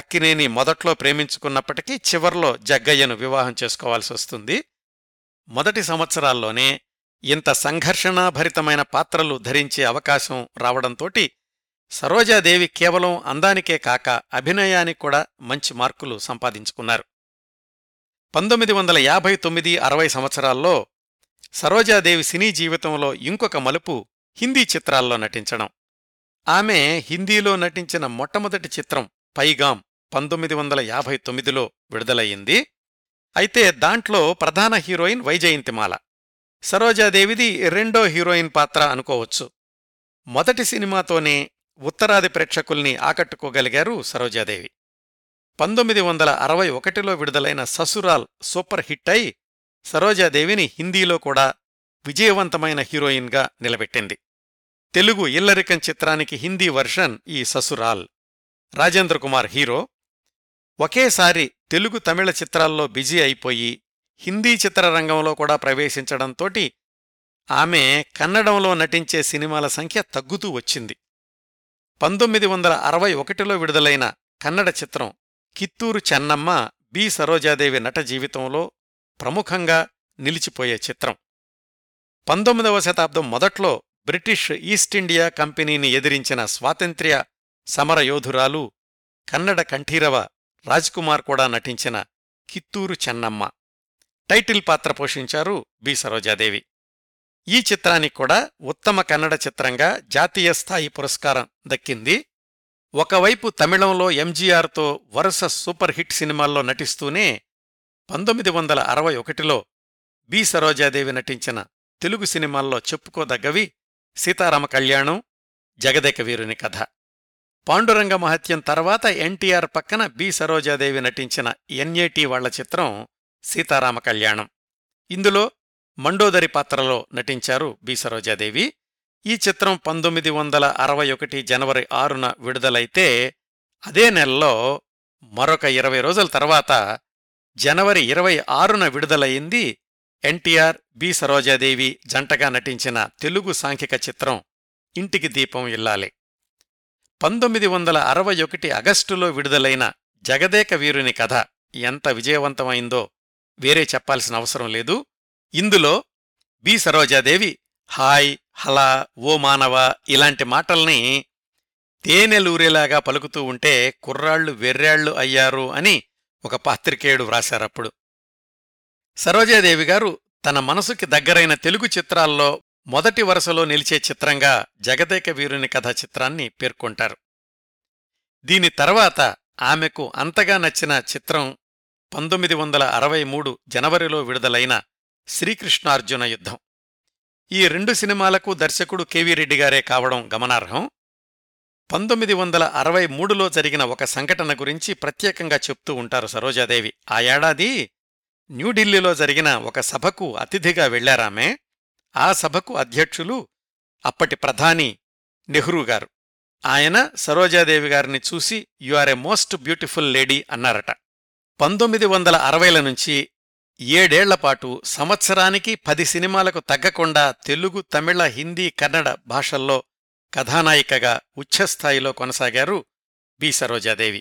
అక్కినేని మొదట్లో ప్రేమించుకున్నప్పటికీ చివర్లో జగ్గయ్యను వివాహం చేసుకోవాల్సి వస్తుంది. మొదటి సంవత్సరాల్లోనే ఇంత సంఘర్షణాభరితమైన పాత్రలు ధరించే అవకాశం రావడంతోటి సరోజాదేవి కేవలం అందానికే కాక అభినయానికి కూడా మంచి మార్కులు సంపాదించుకున్నారు. పంతొమ్మిది వందల యాభై తొమ్మిది అరవై సంవత్సరాల్లో సరోజాదేవి సినీ జీవితంలో ఇంకొక మలుపు హిందీ చిత్రాల్లో నటించడం. ఆమె హిందీలో నటించిన మొట్టమొదటి చిత్రం పైగాం పంతొమ్మిది వందల యాభై తొమ్మిదిలో విడుదలయ్యింది. అయితే దాంట్లో ప్రధాన హీరోయిన్ వైజయంతిమాల, సరోజాదేవిది రెండో హీరోయిన్ పాత్ర అనుకోవచ్చు. మొదటి సినిమాతోనే ఉత్తరాది ప్రేక్షకుల్ని ఆకట్టుకోగలిగారు సరోజాదేవి. పంతొమ్మిది వందల అరవై ఒకటిలో విడుదలైన ససురాల్ సూపర్ హిట్ అయి సరోజాదేవిని హిందీలో కూడా విజయవంతమైన హీరోయిన్గా నిలబెట్టింది. తెలుగు ఇల్లరికం చిత్రానికి హిందీ వర్షన్ ఈ ససురాల్. రాజేంద్ర కుమార్ హీరో. ఒకేసారి తెలుగు తమిళ చిత్రాల్లో బిజీ అయిపోయి హిందీ చిత్రరంగంలో కూడా ప్రవేశించడంతోటి ఆమె కన్నడంలో నటించే సినిమాల సంఖ్య తగ్గుతూ వచ్చింది. పంతొమ్మిది వందల అరవై ఒకటిలో విడుదలైన కన్నడ చిత్రం కిత్తూరు చెన్నమ్మ బి సరోజాదేవి నట జీవితంలో ప్రముఖంగా నిలిచిపోయే చిత్రం. పంతొమ్మిదవ శతాబ్దం మొదట్లో బ్రిటిష్ ఈస్టిండియా కంపెనీని ఎదిరించిన స్వాతంత్ర్య సమరయోధురాలు కన్నడ కంఠీరవ రాజ్కుమార్ కూడా నటించిన కిత్తూరు చెన్నమ్మ టైటిల్ పాత్ర పోషించారు బి సరోజాదేవి. ఈ చిత్రానికి కూడా ఉత్తమ కన్నడ చిత్రంగా జాతీయ స్థాయి పురస్కారం దక్కింది. ఒకవైపు తమిళంలో ఎంజీఆర్తో వరుస సూపర్ హిట్ సినిమాల్లో నటిస్తూనే పంతొమ్మిది వందల అరవై ఒకటిలో బి సరోజాదేవి నటించిన తెలుగు సినిమాల్లో చెప్పుకోదగ్గవి సీతారామ కళ్యాణం, జగదేక వీరుని కథ. పాండురంగ మహత్యం తర్వాత ఎన్టీఆర్ పక్కన బి సరోజాదేవి నటించిన ఎన్ఏటి వాళ్ల చిత్రం సీతారామ కళ్యాణం. ఇందులో మండోదరి పాత్రలో నటించారు బి సరోజాదేవి. ఈ చిత్రం పంతొమ్మిది వందల అరవై ఒకటి జనవరి ఆరున విడుదలైతే అదే నెలలో మరొక ఇరవై రోజుల తర్వాత జనవరి ఇరవై ఆరున విడుదలయింది ఎన్టీఆర్ బి సరోజాదేవి జంటగా నటించిన తెలుగు సాంఘిక చిత్రం ఇంటికి దీపం ఇల్లాలి. పంతొమ్మిది వందల అరవై ఒకటి ఆగస్టులో విడుదలైన జగదేక వీరుని కథ ఎంత విజయవంతమైందో వేరే చెప్పాల్సిన అవసరం లేదు. ఇందులో బి సరోజాదేవి హాయ్, హలా, ఓ మానవ ఇలాంటి మాటల్ని తేనెలూరేలాగా పలుకుతూ ఉంటే కుర్రాళ్లు వెర్రాళ్లు అయ్యారు అని ఒక పాత్రికేయుడు వ్రాశారప్పుడు. సరోజాదేవి గారు తన మనసుకి దగ్గరైన తెలుగు చిత్రాల్లో మొదటి వరుసలో నిలిచే చిత్రంగా జగదేక వీరుని కథ చిత్రాన్ని పేర్కొంటారు. దీని తర్వాత ఆమెకు అంతగా నచ్చిన చిత్రం పంతొమ్మిది వందల అరవై మూడు జనవరిలో విడుదలైన శ్రీకృష్ణార్జున యుద్ధం. ఈ రెండు సినిమాలకు దర్శకుడు కెవి రెడ్డిగారే కావడం గమనార్హం. పంతొమ్మిది వందల అరవై మూడులో జరిగిన ఒక సంఘటన గురించి ప్రత్యేకంగా చెప్తూ ఉంటారు సరోజాదేవి. ఆ ఏడాది న్యూఢిల్లీలో జరిగిన ఒక సభకు అతిథిగా వెళ్లారామె. ఆ సభకు అధ్యక్షులు అప్పటి ప్రధాని నెహ్రూ గారు. ఆయన సరోజాదేవి గారిని చూసి you are a most beautiful lady అన్నారట. పంతొమ్మిది వందల అరవైల నుంచి ఏడేళ్లపాటు సంవత్సరానికి పది సినిమాలకు తగ్గకుండా తెలుగు, తమిళ, హిందీ, కన్నడ భాషల్లో కథానాయికగా ఉచ్ఛస్థాయిలో కొనసాగారు బి సరోజాదేవి.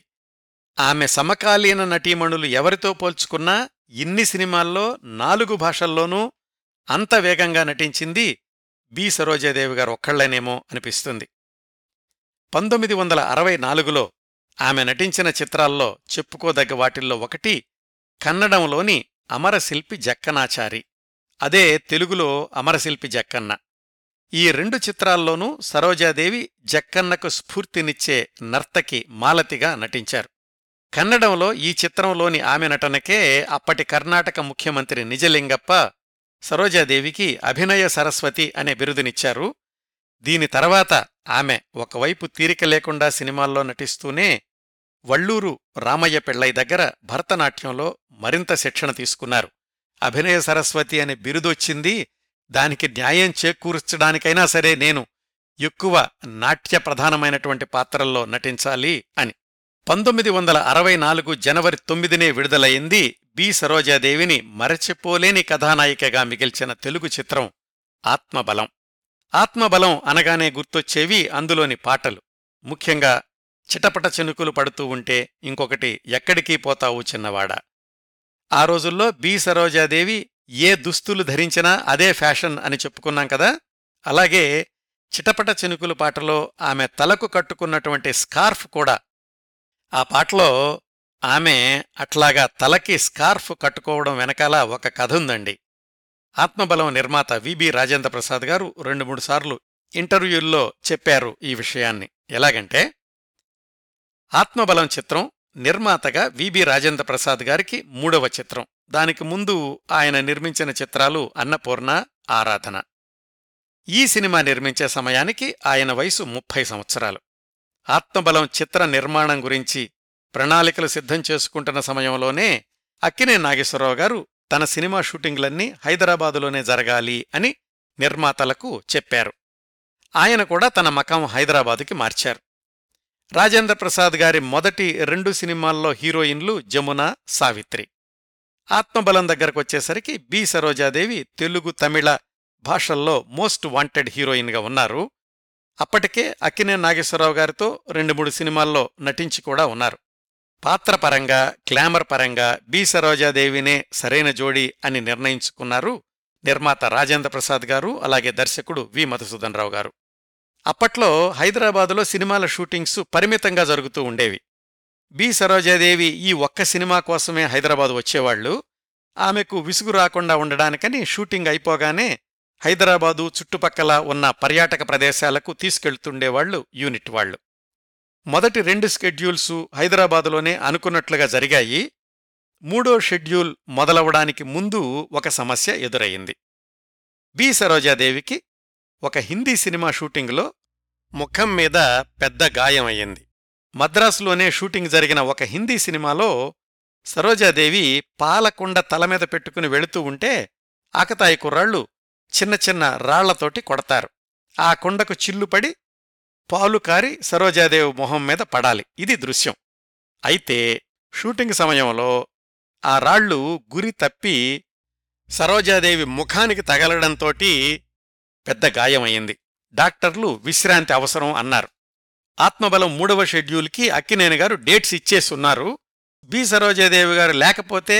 ఆమె సమకాలీన నటీమణులు ఎవరితో పోల్చుకున్నా ఇన్ని సినిమాల్లో నాలుగు భాషల్లోనూ అంత వేగంగా నటించింది బి సరోజాదేవి గారు ఒక్కళ్లేనేమో అనిపిస్తుంది. పంతొమ్మిది వందల అరవై నాలుగులో ఆమె నటించిన చిత్రాల్లో చెప్పుకోదగ్గ వాటిల్లో ఒకటి కన్నడంలోని అమరశిల్పి జక్కనాచారి, అదే తెలుగులో అమరశిల్పి జక్కన్న. ఈ రెండు చిత్రాల్లోనూ సరోజాదేవి జక్కన్నకు స్ఫూర్తినిచ్చే నర్తకి మాలతిగా నటించారు. కన్నడంలో ఈ చిత్రంలోని ఆమె నటనకే అప్పటి కర్ణాటక ముఖ్యమంత్రి నిజలింగప్ప సరోజాదేవికి అభినయ సరస్వతి అనే బిరుదునిచ్చారు. దీని తర్వాత ఆమె ఒకవైపు తీరిక లేకుండా సినిమాల్లో నటిస్తూనే వళ్ళూరు రామయ్య పిళ్ళై దగ్గర భరతనాట్యంలో మరింత శిక్షణ తీసుకున్నారు. అభినయ సరస్వతి అనే బిరుదొచ్చింది, దానికి న్యాయం చేకూర్చడానికైనా సరే నేను ఎక్కువ నాట్య ప్రధానమైనటువంటి పాత్రల్లో నటించాలి అని. పంతొమ్మిది వందల అరవై నాలుగు జనవరి తొమ్మిదినే విడుదలయింది బి సరోజాదేవిని మరచిపోలేని కథానాయికగా మిగిల్చిన తెలుగు చిత్రం ఆత్మబలం. ఆత్మబలం అనగానే గుర్తొచ్చేవి అందులోని పాటలు, ముఖ్యంగా చిటపట చినుకులు పడుతూ ఉంటే, ఇంకొకటి ఎక్కడికీ పోతావు చిన్నవాడా. ఆ రోజుల్లో బి సరోజాదేవి ఏ దుస్తులు ధరించినా అదే ఫ్యాషన్ అని చెప్పుకున్నాం కదా, అలాగే చిటపట చినుకులు పాటలో ఆమె తలకు కట్టుకున్నటువంటి స్కార్ఫ్ కూడా. ఆ పాటలో ఆమె అట్లాగా తలకి స్కార్ఫ్ కట్టుకోవడం వెనకాల ఒక కథ ఉందండి. ఆత్మబలం నిర్మాత విబి రాజేంద్ర ప్రసాద్ గారు రెండు మూడు సార్లు ఇంటర్వ్యూల్లో చెప్పారు ఈ విషయాన్ని. ఎలాగంటే, ఆత్మబలం చిత్రం నిర్మాతగా విబి రాజేంద్ర ప్రసాద్ గారికి మూడవ చిత్రం. దానికి ముందు ఆయన నిర్మించిన చిత్రాలు అన్నపూర్ణ, ఆరాధన. ఈ సినిమా నిర్మించే సమయానికి ఆయన వయసు ముప్పై సంవత్సరాలు. ఆత్మబలం చిత్ర నిర్మాణం గురించి ప్రణాళికలు సిద్ధం చేసుకుంటున్న సమయంలోనే అక్కినే నాగేశ్వరరావు గారు తన సినిమా షూటింగ్లన్నీ హైదరాబాదులోనే జరగాలి అని నిర్మాతలకు చెప్పారు. ఆయన కూడా తన మకాం హైదరాబాదుకి మార్చారు. రాజేంద్ర ప్రసాద్ గారి మొదటి రెండు సినిమాల్లో హీరోయిన్లు జమున, సావిత్రి. ఆత్మబలం దగ్గరకొచ్చేసరికి బి సరోజాదేవి తెలుగు, తమిళ భాషల్లో మోస్ట్ వాంటెడ్ హీరోయిన్గా ఉన్నారు. అప్పటికే అక్కినే నాగేశ్వరరావు గారితో రెండు మూడు సినిమాల్లో నటించి కూడా ఉన్నారు. పాత్రపరంగా, గ్లామర్ పరంగా బి సరోజాదేవినే సరైన జోడీ అని నిర్ణయించుకున్నారు నిర్మాత రాజేంద్ర ప్రసాద్ గారు, అలాగే దర్శకుడు వి మధుసూదన్ రావు గారు. అప్పట్లో హైదరాబాదులో సినిమాల షూటింగ్స్ పరిమితంగా జరుగుతూ ఉండేవి. బి సరోజాదేవి ఈ ఒక్క సినిమా కోసమే హైదరాబాదు వచ్చేవాళ్లు. ఆమెకు విసుగు రాకుండా ఉండడానికని షూటింగ్ అయిపోగానే హైదరాబాదు చుట్టుపక్కల ఉన్న పర్యాటక ప్రదేశాలకు తీసుకెళ్తుండేవాళ్లు యూనిట్ వాళ్లు. మొదటి రెండు షెడ్యూల్సు హైదరాబాదులోనే అనుకున్నట్లుగా జరిగాయి. మూడో షెడ్యూల్ మొదలవడానికి ముందు ఒక సమస్య ఎదురయింది. బి సరోజాదేవికి ఒక హిందీ సినిమా షూటింగ్లో ముఖం మీద పెద్ద గాయమయ్యింది. మద్రాసులోనే షూటింగ్ జరిగిన ఒక హిందీ సినిమాలో సరోజాదేవి పాలకుండ తలమీద పెట్టుకుని వెళుతూ ఉంటే ఆకతాయి కుర్రాళ్లు చిన్న చిన్న రాళ్లతోటి కొడతారు. ఆ కొండకు చిల్లుపడి పాలు కారి సరోజాదేవి మొహం మీద పడాలి. ఇది దృశ్యం. అయితే షూటింగ్ సమయంలో ఆ రాళ్లు గురి తప్పి సరోజాదేవి ముఖానికి తగలడంతోటి పెద్ద గాయమయ్యింది. డాక్టర్లు విశ్రాంతి అవసరం అన్నారు. ఆత్మబలం మూడవ షెడ్యూల్కి అక్కినేని గారు డేట్స్ ఇచ్చేస్తున్నారు. బి సరోజాదేవి గారు లేకపోతే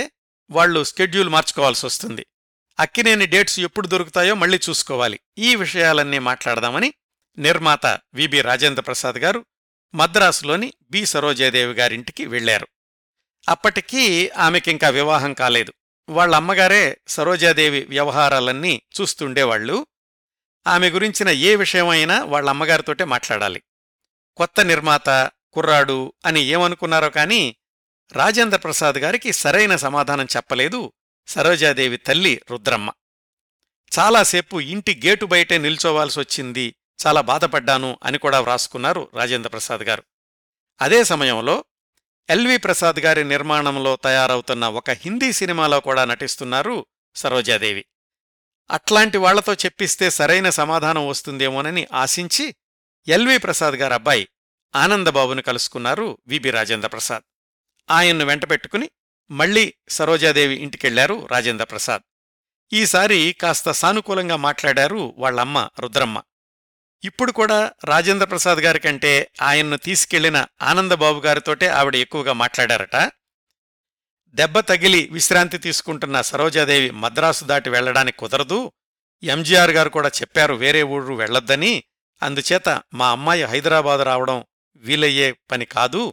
వాళ్లు షెడ్యూల్ మార్చుకోవాల్సి వస్తుంది. అక్కినేని డేట్స్ ఎప్పుడు దొరుకుతాయో మళ్లీ చూసుకోవాలి. ఈ విషయాలన్నీ మాట్లాడదామని నిర్మాత విబి రాజేంద్ర ప్రసాద్ గారు మద్రాసులోని బి సరోజాదేవి గారింటికి వెళ్లారు. అప్పటికీ ఆమెకింకా వివాహం కాలేదు. వాళ్లమ్మగారే సరోజాదేవి వ్యవహారాలన్నీ చూస్తుండేవాళ్లు. ఆమె గురించిన ఏ విషయమైనా వాళ్లమ్మగారితోటే మాట్లాడాలి. కొత్త నిర్మాత, కుర్రాడు అని ఏమనుకున్నారో కాని రాజేంద్ర ప్రసాద్ గారికి సరైన సమాధానం చెప్పలేదు సరోజాదేవి తల్లి రుద్రమ్మ. చాలాసేపు ఇంటి గేటు బయటే నిల్చోవాల్సొచ్చింది, చాలా బాధపడ్డాను అని కూడా వ్రాసుకున్నారు రాజేంద్ర ప్రసాద్ గారు. అదే సమయంలో ఎల్వి ప్రసాద్ గారి నిర్మాణంలో తయారవుతున్న ఒక హిందీ సినిమాలో కూడా నటిస్తున్నారు సరోజాదేవి. అట్లాంటి వాళ్లతో చెప్పిస్తే సరైన సమాధానం వస్తుందేమోనని ఆశించి ఎల్వి ప్రసాద్ గారబ్బాయి ఆనందబాబును కలుసుకున్నారు విబి రాజేంద్ర ప్రసాద్. ఆయన్ను వెంటపెట్టుకుని మళ్లీ సరోజాదేవి ఇంటికెళ్లారు రాజేంద్ర ప్రసాద్. ఈసారి కాస్త సానుకూలంగా మాట్లాడారు వాళ్లమ్మ రుద్రమ్మ. ఇప్పుడు కూడా రాజేంద్ర ప్రసాద్ గారికంటే ఆయన్ను తీసుకెళ్లిన ఆనందబాబు గారితోటే ఆవిడ ఎక్కువగా మాట్లాడారట. దెబ్బ తగిలి విశ్రాంతి తీసుకుంటున్న సరోజాదేవి మద్రాసు దాటి వెళ్లడానికి కుదరదు. ఎంజీఆర్ గారు కూడా చెప్పారు వేరే ఊరు వెళ్లొద్దని. అందుచేత మా అమ్మాయి హైదరాబాదు రావడం వీలయ్యే పని కాదు.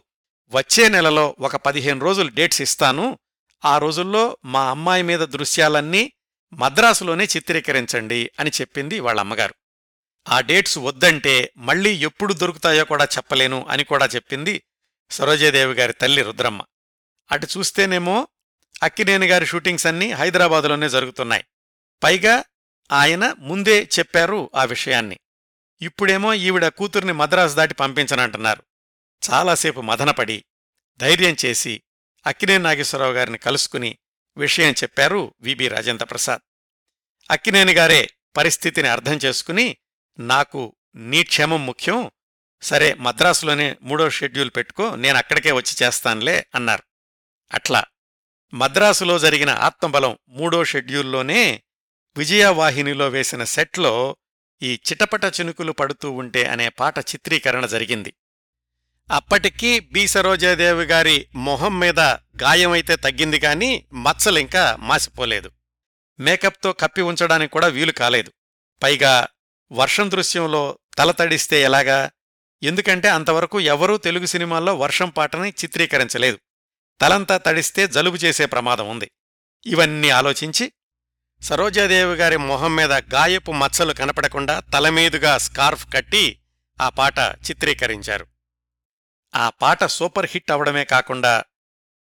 వచ్చే నెలలో ఒక పదిహేను రోజులు డేట్స్ ఇస్తాను. ఆ రోజుల్లో మా అమ్మాయి మీద దృశ్యాలన్నీ మద్రాసులోనే చిత్రీకరించండి అని చెప్పింది వాళ్ళమ్మగారు. ఆ డేట్స్ వద్దంటే మళ్లీ ఎప్పుడు దొరుకుతాయో కూడా చెప్పలేను అని కూడా చెప్పింది సరోజాదేవి గారి తల్లి రుద్రమ్మ. అటు చూస్తేనేమో అక్కినేని గారి షూటింగ్స్ అన్నీ హైదరాబాదులోనే జరుగుతున్నాయి. పైగా ఆయన ముందే చెప్పారు ఆ విషయాన్ని. ఇప్పుడేమో ఈవిడ కూతుర్ని మద్రాసు దాటి పంపించనంటున్నారు. చాలాసేపు మదనపడి ధైర్యం చేసి అక్కినేని నాగేశ్వరరావు గారిని కలుసుకుని విషయం చెప్పారు విబి రాజేంద్ర ప్రసాద్. అక్కినేని గారే పరిస్థితిని అర్థం చేసుకుని నాకు నీ క్షేమం ముఖ్యం, సరే మద్రాసులోనే మూడో షెడ్యూల్ పెట్టుకో, నేనక్కడికే వచ్చి చేస్తానులే అన్నారు. అట్లా మద్రాసులో జరిగిన ఆత్మబలం మూడో షెడ్యూల్లోనే విజయవాహినిలో వేసిన సెట్లో ఈ చిటపట చినుకులు పడుతూ ఉంటే అనే పాట చిత్రీకరణ జరిగింది. అప్పటికీ బి సరోజాదేవి గారి మొహం మీద గాయమైతే తగ్గింది కాని మచ్చలింకా మాసిపోలేదు. మేకప్తో కప్పి ఉంచడానికి కూడా వీలు కాలేదు. పైగా వర్షం దృశ్యంలో తల తడిస్తే ఎలాగా? ఎందుకంటే అంతవరకు ఎవరూ తెలుగు సినిమాల్లో వర్షం పాటని చిత్రీకరించలేదు. తలంతా తడిస్తే జలుబు చేసే ప్రమాదం ఉంది. ఇవన్నీ ఆలోచించి సరోజాదేవి గారి మొహం మీద గాయపు మచ్చలు కనపడకుండా తలమీదుగా స్కార్ఫ్ కట్టి ఆ పాట చిత్రీకరించారు. ఆ పాట సూపర్ హిట్ అవడమే కాకుండా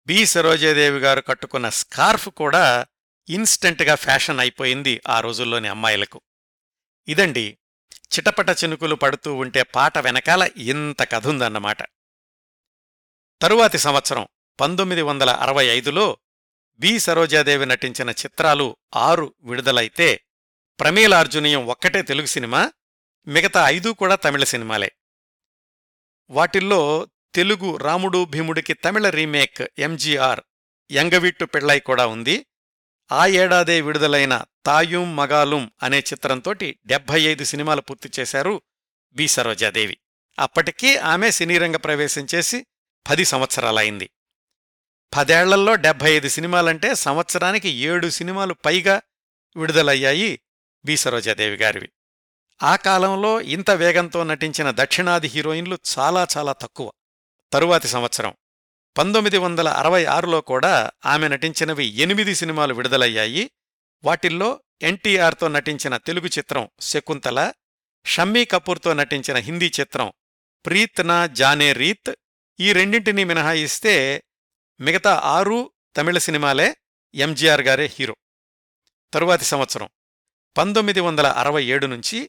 బి సరోజాదేవి గారు కట్టుకున్న స్కార్ఫ్ కూడా ఇన్స్టంట్గా ఫ్యాషన్ అయిపోయింది ఆ రోజుల్లోని అమ్మాయిలకు. ఇదండి చిటపట చినుకులు పడుతూ ఉంటే పాట వెనకాల ఇంత కథుందన్నమాట. తరువాతి సంవత్సరం పంతొమ్మిది వందల అరవై ఐదులో బి సరోజాదేవి నటించిన చిత్రాలు ఆరు విడుదలైతే ప్రమీలార్జునీయం ఒక్కటే తెలుగు సినిమా, మిగతా ఐదు కూడా తమిళ సినిమాలే. వాటిల్లో తెలుగు రాముడు భీముడికి తమిళ రీమేక్ ఎంజీఆర్ యంగవీట్టు పెళ్ళై కూడా ఉంది. ఆ ఏడాదే విడుదలైన తాయూం మగాలూం అనే చిత్రంతోటి డెబ్బై ఐదు సినిమాలు పూర్తి చేశారు బి సరోజాదేవి. అప్పటికీ ఆమె సినీరంగ ప్రవేశం చేసి పది సంవత్సరాలైంది. పదేళ్లల్లో డెబ్బై ఐదు సినిమాలంటే సంవత్సరానికి ఏడు సినిమాలు పైగా విడుదలయ్యాయి బి సరోజాదేవి గారివి. ఆ కాలంలో ఇంత వేగంతో నటించిన దక్షిణాది హీరోయిన్లు చాలా చాలా తక్కువ. తరువాతి సంవత్సరం పంతొమ్మిది వందల అరవై ఆరులో కూడా ఆమె నటించినవి ఎనిమిది సినిమాలు విడుదలయ్యాయి. వాటిల్లో ఎన్టీఆర్తో నటించిన తెలుగు చిత్రం శకుంతల, షమ్మీ కపూర్తో నటించిన హిందీ చిత్రం ప్రీత్నా జానే రీత్, ఈ రెండింటినీ మినహాయిస్తే మిగతా ఆరు తమిళ సినిమాలే, ఎంజీఆర్ గారే హీరో. తరువాతి సంవత్సరం పంతొమ్మిది వందల అరవై ఏడు నుంచి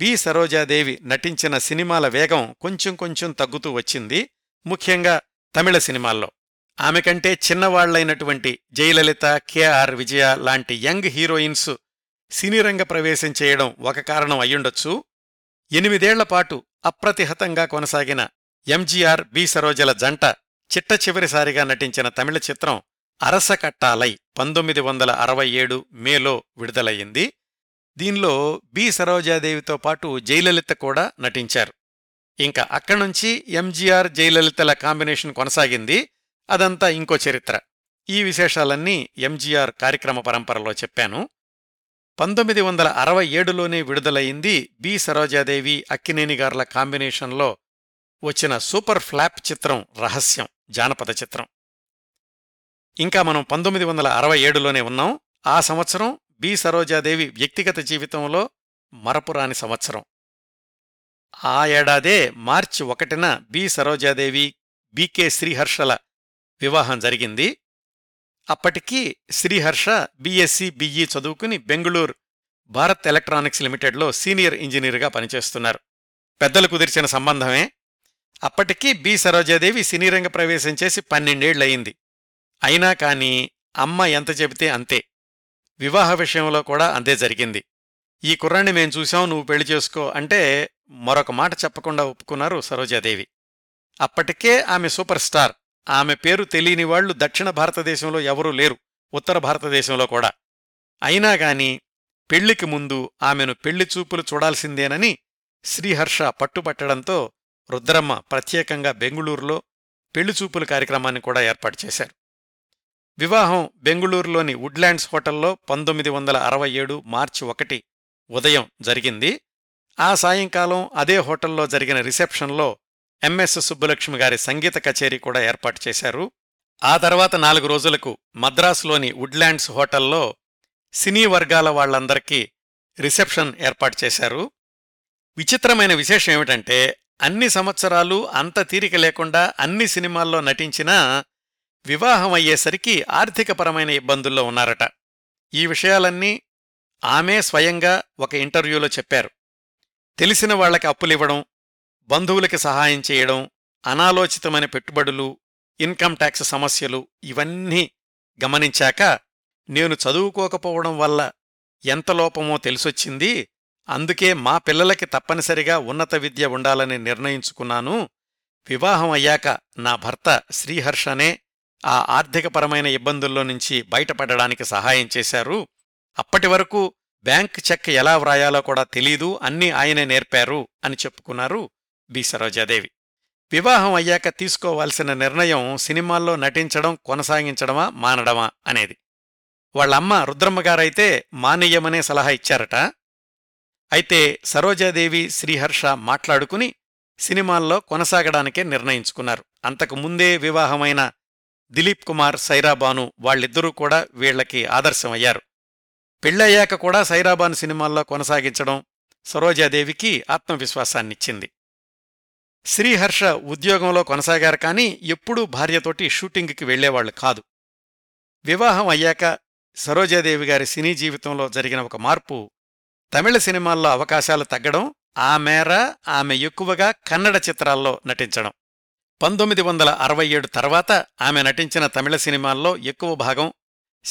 బి సరోజాదేవి నటించిన సినిమాల వేగం కొంచెం కొంచెం తగ్గుతూ వచ్చింది, ముఖ్యంగా తమిళ సినిమాల్లో. ఆమె కంటే చిన్నవాళ్లైనటువంటి జయలలిత, కెఆర్ విజయ లాంటి యంగ్ హీరోయిన్స్ సినీరంగ ప్రవేశం చేయడం ఒక కారణం అయ్యుండొచ్చు. ఎనిమిదేళ్లపాటు అప్రతిహతంగా కొనసాగిన ఎంజీఆర్ బి సరోజల జంట చిట్ట చివరిసారిగా నటించిన తమిళ చిత్రం అరసకట్టాలై పంతొమ్మిది వందల అరవై ఏడు మేలో విడుదలయ్యింది. దీనిలో బి సరోజాదేవితో పాటు జయలలిత కూడా నటించారు. ఇంకా అక్కడ్నుంచి ఎంజీఆర్ జయలలితల కాంబినేషన్ కొనసాగింది. అదంతా ఇంకో చరిత్ర. ఈ విశేషాలన్నీ ఎంజీఆర్ కార్యక్రమ పరంపరలో చెప్పాను. పంతొమ్మిది వందల అరవై ఏడులోనే విడుదలయింది బి సరోజాదేవి అక్కినేనిగార్ల కాంబినేషన్లో వచ్చిన సూపర్ ఫ్లాప్ చిత్రం రహస్యం, జానపద చిత్రం. ఇంకా మనం పంతొమ్మిది వందల అరవై ఏడులోనే ఉన్నాం. ఆ సంవత్సరం బి సరోజాదేవి వ్యక్తిగత జీవితంలో మరపురాని సంవత్సరం. ఆ ఏడాదే మార్చి ఒకటిన బి సరోజాదేవి బికే శ్రీహర్షల వివాహం జరిగింది. అప్పటికీ శ్రీహర్ష బిఎస్సి బిఈ చదువుకుని బెంగుళూరు భారత్ ఎలక్ట్రానిక్స్ లిమిటెడ్లో సీనియర్ ఇంజనీర్గా పనిచేస్తున్నారు. పెద్దలు కుదిర్చిన సంబంధమే. అప్పటికీ బి సరోజాదేవి సినీరంగ ప్రవేశం చేసి పన్నెండేళ్లయింది. అయినా కానీ అమ్మ ఎంత చెబితే అంతే. వివాహ విషయంలో కూడా అంతే జరిగింది. ఈ కుర్రాన్ని మేం చూశాం, నువ్వు పెళ్లి చేసుకో అంటే మరొక మాట చెప్పకుండా ఒప్పుకున్నారు సరోజాదేవి. అప్పటికే ఆమె సూపర్ స్టార్. ఆమె పేరు తెలియనివాళ్లు దక్షిణ భారతదేశంలో ఎవరూ లేరు, ఉత్తర భారతదేశంలో కూడా. అయినా గాని పెళ్లికి ముందు ఆమెను పెళ్లి చూపులు చూడాల్సిందేనని శ్రీహర్ష పట్టుపట్టడంతో రుద్రమ్మ ప్రత్యేకంగా బెంగుళూరులో పెళ్లిచూపుల కార్యక్రమాన్ని కూడా ఏర్పాటు చేశారు. వివాహం బెంగుళూరులోని వుడ్లాండ్స్ హోటల్లో పంతొమ్మిది వందల అరవై ఏడు మార్చి ఒకటి ఉదయం జరిగింది. ఆ సాయంకాలం అదే హోటల్లో జరిగిన రిసెప్షన్లో ఎంఎస్ సుబ్బలక్ష్మి గారి సంగీత కచేరీ కూడా ఏర్పాటు చేశారు. ఆ తర్వాత నాలుగు రోజులకు మద్రాసులోని వుడ్లాండ్స్ హోటల్లో సినీ వర్గాల వాళ్లందరికీ రిసెప్షన్ ఏర్పాటు చేశారు. విచిత్రమైన విశేషం ఏమిటంటే, అన్ని సంవత్సరాలు అంత తీరిక లేకుండా అన్ని సినిమాల్లో నటించినా వివాహమయ్యేసరికి ఆర్థికపరమైన ఇబ్బందుల్లో ఉన్నారట. ఈ విషయాలన్నీ ఆమె స్వయంగా ఒక ఇంటర్వ్యూలో చెప్పారు. తెలిసిన వాళ్లకి అప్పులివ్వడం, బంధువులకి సహాయం చేయడం, అనాలోచితమైన పెట్టుబడులు, ఇన్కమ్ ట్యాక్స్ సమస్యలు, ఇవన్నీ గమనించాక నేను చదువుకోకపోవడం వల్ల ఎంత లోపమో తెలిసొచ్చింది. అందుకే మా పిల్లలకి తప్పనిసరిగా ఉన్నత విద్య ఉండాలని నిర్ణయించుకున్నాను. వివాహం అయ్యాక నా భర్త శ్రీహర్షనే ఆ ఆర్థికపరమైన ఇబ్బందుల్లో నుంచి బయటపడడానికి సహాయం చేశారు. అప్పటివరకు బ్యాంక్ చెక్ ఎలా వ్రాయాలో కూడా తెలీదు, అన్నీ ఆయనే నేర్పారు అని చెప్పుకున్నారు బి సరోజాదేవి. వివాహం అయ్యాక తీసుకోవాల్సిన నిర్ణయం సినిమాల్లో నటించడం కొనసాగించడమా మానడమా అనేది. వాళ్ళమ్మ రుద్రమ్మగారైతే మానేయమనే సలహా ఇచ్చారట. అయితే సరోజాదేవి శ్రీహర్ష మాట్లాడుకుని సినిమాల్లో కొనసాగడానికే నిర్ణయించుకున్నారు. అంతకు ముందే వివాహమైన దిలీప్ కుమార్, సైరాబాను వాళ్ళిద్దరూ కూడా వీళ్లకి ఆదర్శమయ్యారు. పెళ్ళయ్యాక కూడా సైరాబాను సినిమాల్లో కొనసాగించడం సరోజాదేవికి ఆత్మవిశ్వాసాన్నిచ్చింది. శ్రీహర్ష ఉద్యోగంలో కొనసాగారు, కానీ ఎప్పుడూ భార్యతోటి షూటింగ్కి వెళ్లేవాళ్లు కాదు. వివాహం అయ్యాక సరోజాదేవి గారి సినీ జీవితంలో జరిగిన ఒక మార్పు తమిళ సినిమాల్లో అవకాశాలు తగ్గడం, ఆ మేర ఆమె ఎక్కువగా కన్నడ చిత్రాల్లో నటించడం. పంతొమ్మిది వందల అరవై ఏడు తర్వాత ఆమె నటించిన తమిళ సినిమాల్లో ఎక్కువ భాగం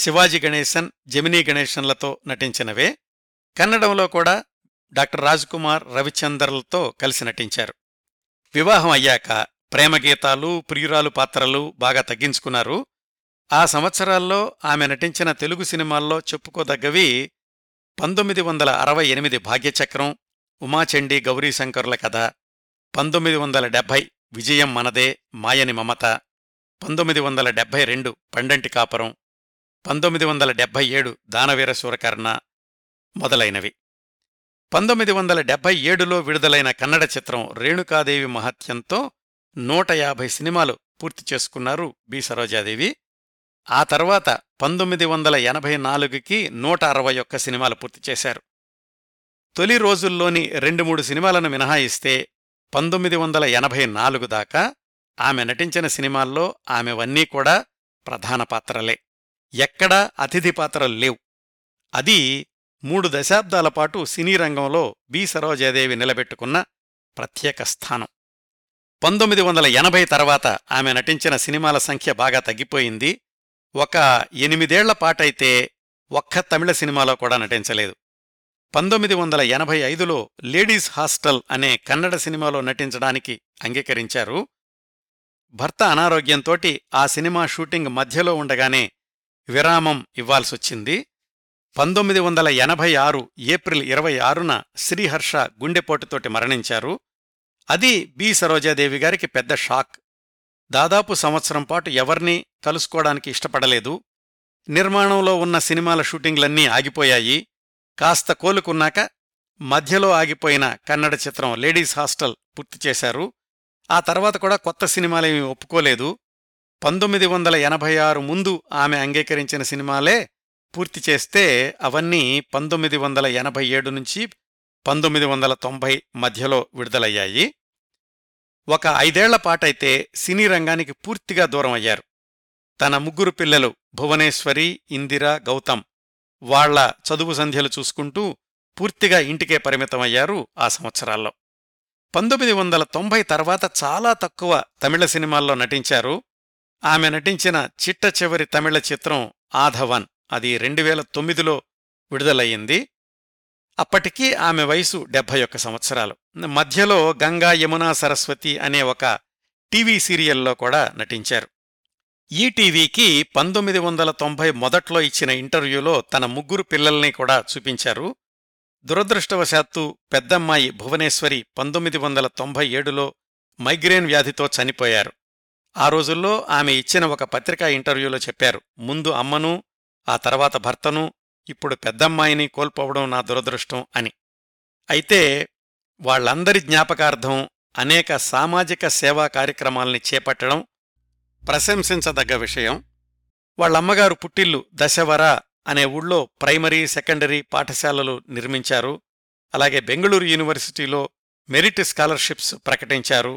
శివాజీ గణేశన్, జెమినీ గణేశన్లతో నటించినవే. కన్నడంలో కూడా డాక్టర్ రాజ్ కుమార్, రవిచందర్లతో కలిసి నటించారు. వివాహం అయ్యాక ప్రేమగీతాలు, ప్రియురాలు పాత్రలు బాగా తగ్గించుకున్నారు. ఆ సంవత్సరాల్లో ఆమె నటించిన తెలుగు సినిమాల్లో చెప్పుకోదగ్గవి పంతొమ్మిది వందల అరవై ఎనిమిది భాగ్యచక్రం, ఉమాచండీ గౌరీశంకరుల కథ, పంతొమ్మిది వందల డెబ్భై విజయం మనదే, మాయని మమత, పంతొమ్మిది వందల డెబ్భై రెండు పండంటి కాపురం, పంతొమ్మిది వందల డెబ్భై ఏడు దానవీరశూరకర్ణ మొదలైనవి. పంతొమ్మిది వందల డెబ్భై ఏడులో విడుదలైన కన్నడ చిత్రం రేణుకాదేవి మహత్యంతో నూట యాభై సినిమాలు పూర్తి చేసుకున్నారు బి సరోజాదేవి. ఆ తర్వాత పంతొమ్మిది వందల ఎనభై నాలుగుకి నూట అరవై ఒక్క సినిమాలు పూర్తి చేశారు. తొలి రోజుల్లోని రెండు మూడు సినిమాలను మినహాయిస్తే పంతొమ్మిది వందల ఎనభై నాలుగు దాకా ఆమె నటించిన సినిమాల్లో ఆమెవన్నీ కూడా ప్రధాన పాత్రలే, ఎక్కడా అతిథి పాత్రలు లేవు. అది మూడు దశాబ్దాల పాటు సినీ రంగంలో బి సరోజాదేవి నిలబెట్టుకున్న ప్రత్యేక స్థానం. పంతొమ్మిది వందల ఎనభై తర్వాత ఆమె నటించిన సినిమాల సంఖ్య బాగా తగ్గిపోయింది. ఒక ఎనిమిదేళ్ల పాటైతే ఒక్క తమిళ సినిమాలో కూడా నటించలేదు. పంతొమ్మిది వందల ఎనభై ఐదులో లేడీస్ హాస్టల్ అనే కన్నడ సినిమాలో నటించడానికి అంగీకరించారు. భర్త అనారోగ్యంతోటి ఆ సినిమా షూటింగ్ మధ్యలో ఉండగానే విరామం ఇవ్వాల్సొచ్చింది. పంతొమ్మిది వందల ఎనభై ఆరు ఏప్రిల్ ఇరవై ఆరున శ్రీహర్ష గుండెపోటుతోటి మరణించారు. అది బి సరోజాదేవి గారికి పెద్ద షాక్. దాదాపు సంవత్సరం పాటు ఎవర్నీ కలుసుకోవడానికి ఇష్టపడలేదు. నిర్మాణంలో ఉన్న సినిమాల షూటింగ్లన్నీ ఆగిపోయాయి. కాస్త కోలుకున్నాక మధ్యలో ఆగిపోయిన కన్నడ చిత్రం లేడీస్ హాస్టల్ పూర్తి చేశారు. ఆ తర్వాత కూడా కొత్త సినిమాలేమీ ఒప్పుకోలేదు. పంతొమ్మిది వందల ఎనభై ఆరు ముందు ఆమె అంగీకరించిన సినిమాలే పూర్తి చేస్తే అవన్నీ పంతొమ్మిది వందల ఎనభై ఏడు నుంచి పంతొమ్మిది వందల తొంభై మధ్యలో విడుదలయ్యాయి. ఒక ఐదేళ్ల పాటైతే సినీ రంగానికి పూర్తిగా దూరం అయ్యారు. తన ముగ్గురు పిల్లలు భువనేశ్వరి, ఇందిరా, గౌతమ్ వాళ్ల చదువు సంధ్యలు చూసుకుంటూ పూర్తిగా ఇంటికే పరిమితమయ్యారు ఆ సంవత్సరాల్లో. పంతొమ్మిది వందల తొంభై తర్వాత చాలా తక్కువ తమిళ సినిమాల్లో నటించారు. ఆమె నటించిన చిట్ట చివరి తమిళ చిత్రం ఆధవన్, అది రెండు వేల తొమ్మిదిలో విడుదలయ్యింది. అప్పటికీ ఆమె వయసు డెబ్భై ఒక్క సంవత్సరాలు. మధ్యలో గంగా యమునా సరస్వతి అనే ఒక టీవీ సీరియల్లో కూడా నటించారు. ఈటీవీకి పంతొమ్మిది వందల తొంభై మొదట్లో ఇచ్చిన ఇంటర్వ్యూలో తన ముగ్గురు పిల్లల్ని కూడా చూపించారు. దురదృష్టవశాత్తు పెద్దమ్మాయి భువనేశ్వరి పంతొమ్మిది వందల తొంభై ఏడులో మైగ్రేన్ వ్యాధితో చనిపోయారు. ఆ రోజుల్లో ఆమె ఇచ్చిన ఒక పత్రికా ఇంటర్వ్యూలో చెప్పారు, ముందు అమ్మను, ఆ తర్వాత భర్తను, ఇప్పుడు పెద్దమ్మాయిని కోల్పోవడం నా దురదృష్టం అని. అయితే వాళ్లందరి జ్ఞాపకార్థం అనేక సామాజిక సేవా కార్యక్రమాల్ని చేపట్టడం ప్రశంసించదగ్గ విషయం. వాళ్లమ్మగారు పుట్టిల్లు దశవర అనే ఊళ్ళో ప్రైమరీ, సెకండరీ పాఠశాలలు నిర్మించారు. అలాగే బెంగళూరు యూనివర్సిటీలో మెరిట్ స్కాలర్షిప్స్ ప్రకటించారు.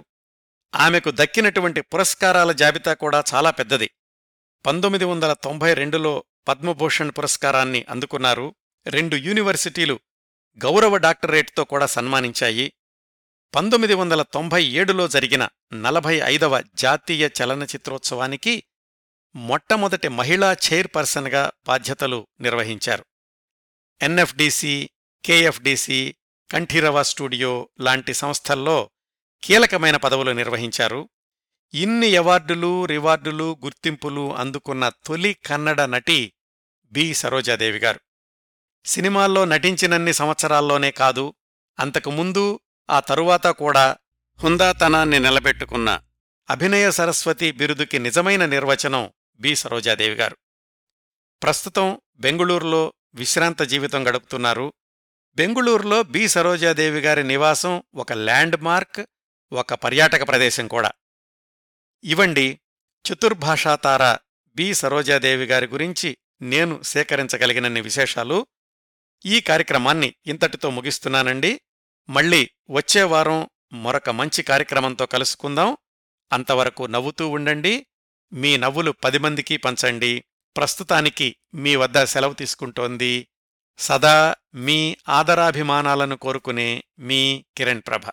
ఆమెకు దక్కినటువంటి పురస్కారాల జాబితా కూడా చాలా పెద్దది. పంతొమ్మిది వందల తొంభై రెండులో పద్మభూషణ్ పురస్కారాన్ని అందుకున్నారు. రెండు యూనివర్సిటీలు గౌరవ డాక్టరేట్తో కూడా సన్మానించాయి. పంతొమ్మిది వందల తొంభై ఏడులో జరిగిన నలభై ఐదవ జాతీయ చలనచిత్రోత్సవానికి మొట్టమొదటి మహిళా చైర్పర్సన్గా బాధ్యతలు నిర్వహించారు. ఎన్ఎఫ్డిసి, కేఎఫ్డిసి, కంఠీరవ స్టూడియో లాంటి సంస్థల్లో కీలకమైన పదవులు నిర్వహించారు. ఇన్ని అవార్డులు, రివార్డులు, గుర్తింపులు అందుకున్న తొలి కన్నడ నటి బి సరోజాదేవి గారు. సినిమాల్లో నటించినన్ని సంవత్సరాల్లోనే కాదు, అంతకుముందు ఆ తరువాత కూడా హుందాతనాన్ని నిలబెట్టుకున్న అభినయ సరస్వతి బిరుదుకి నిజమైన నిర్వచనం బి సరోజాదేవి గారు. ప్రస్తుతం బెంగుళూరులో విశ్రాంత జీవితం గడుపుతున్నారు. బెంగుళూరులో బి సరోజాదేవి గారి నివాసం ఒక ల్యాండ్ మార్క్, ఒక పర్యాటక ప్రదేశం కూడా. ఇవండి చతుర్భాషాతార బి సరోజాదేవి గారి గురించి నేను సేకరించగలిగినన్ని విశేషాలు. ఈ కార్యక్రమాన్ని ఇంతటితో ముగిస్తున్నానండి. మళ్ళీ వచ్చేవారం మరొక మంచి కార్యక్రమంతో కలుసుకుందాం. అంతవరకు నవ్వుతూ ఉండండి. మీ నవ్వులు పది మందికి పంచండి. ప్రస్తుతానికి మీ వద్ద సెలవు తీసుకుంటోంది సదా మీ ఆదరాభిమానాలను కోరుకునే మీ కిరణ్ ప్రభ.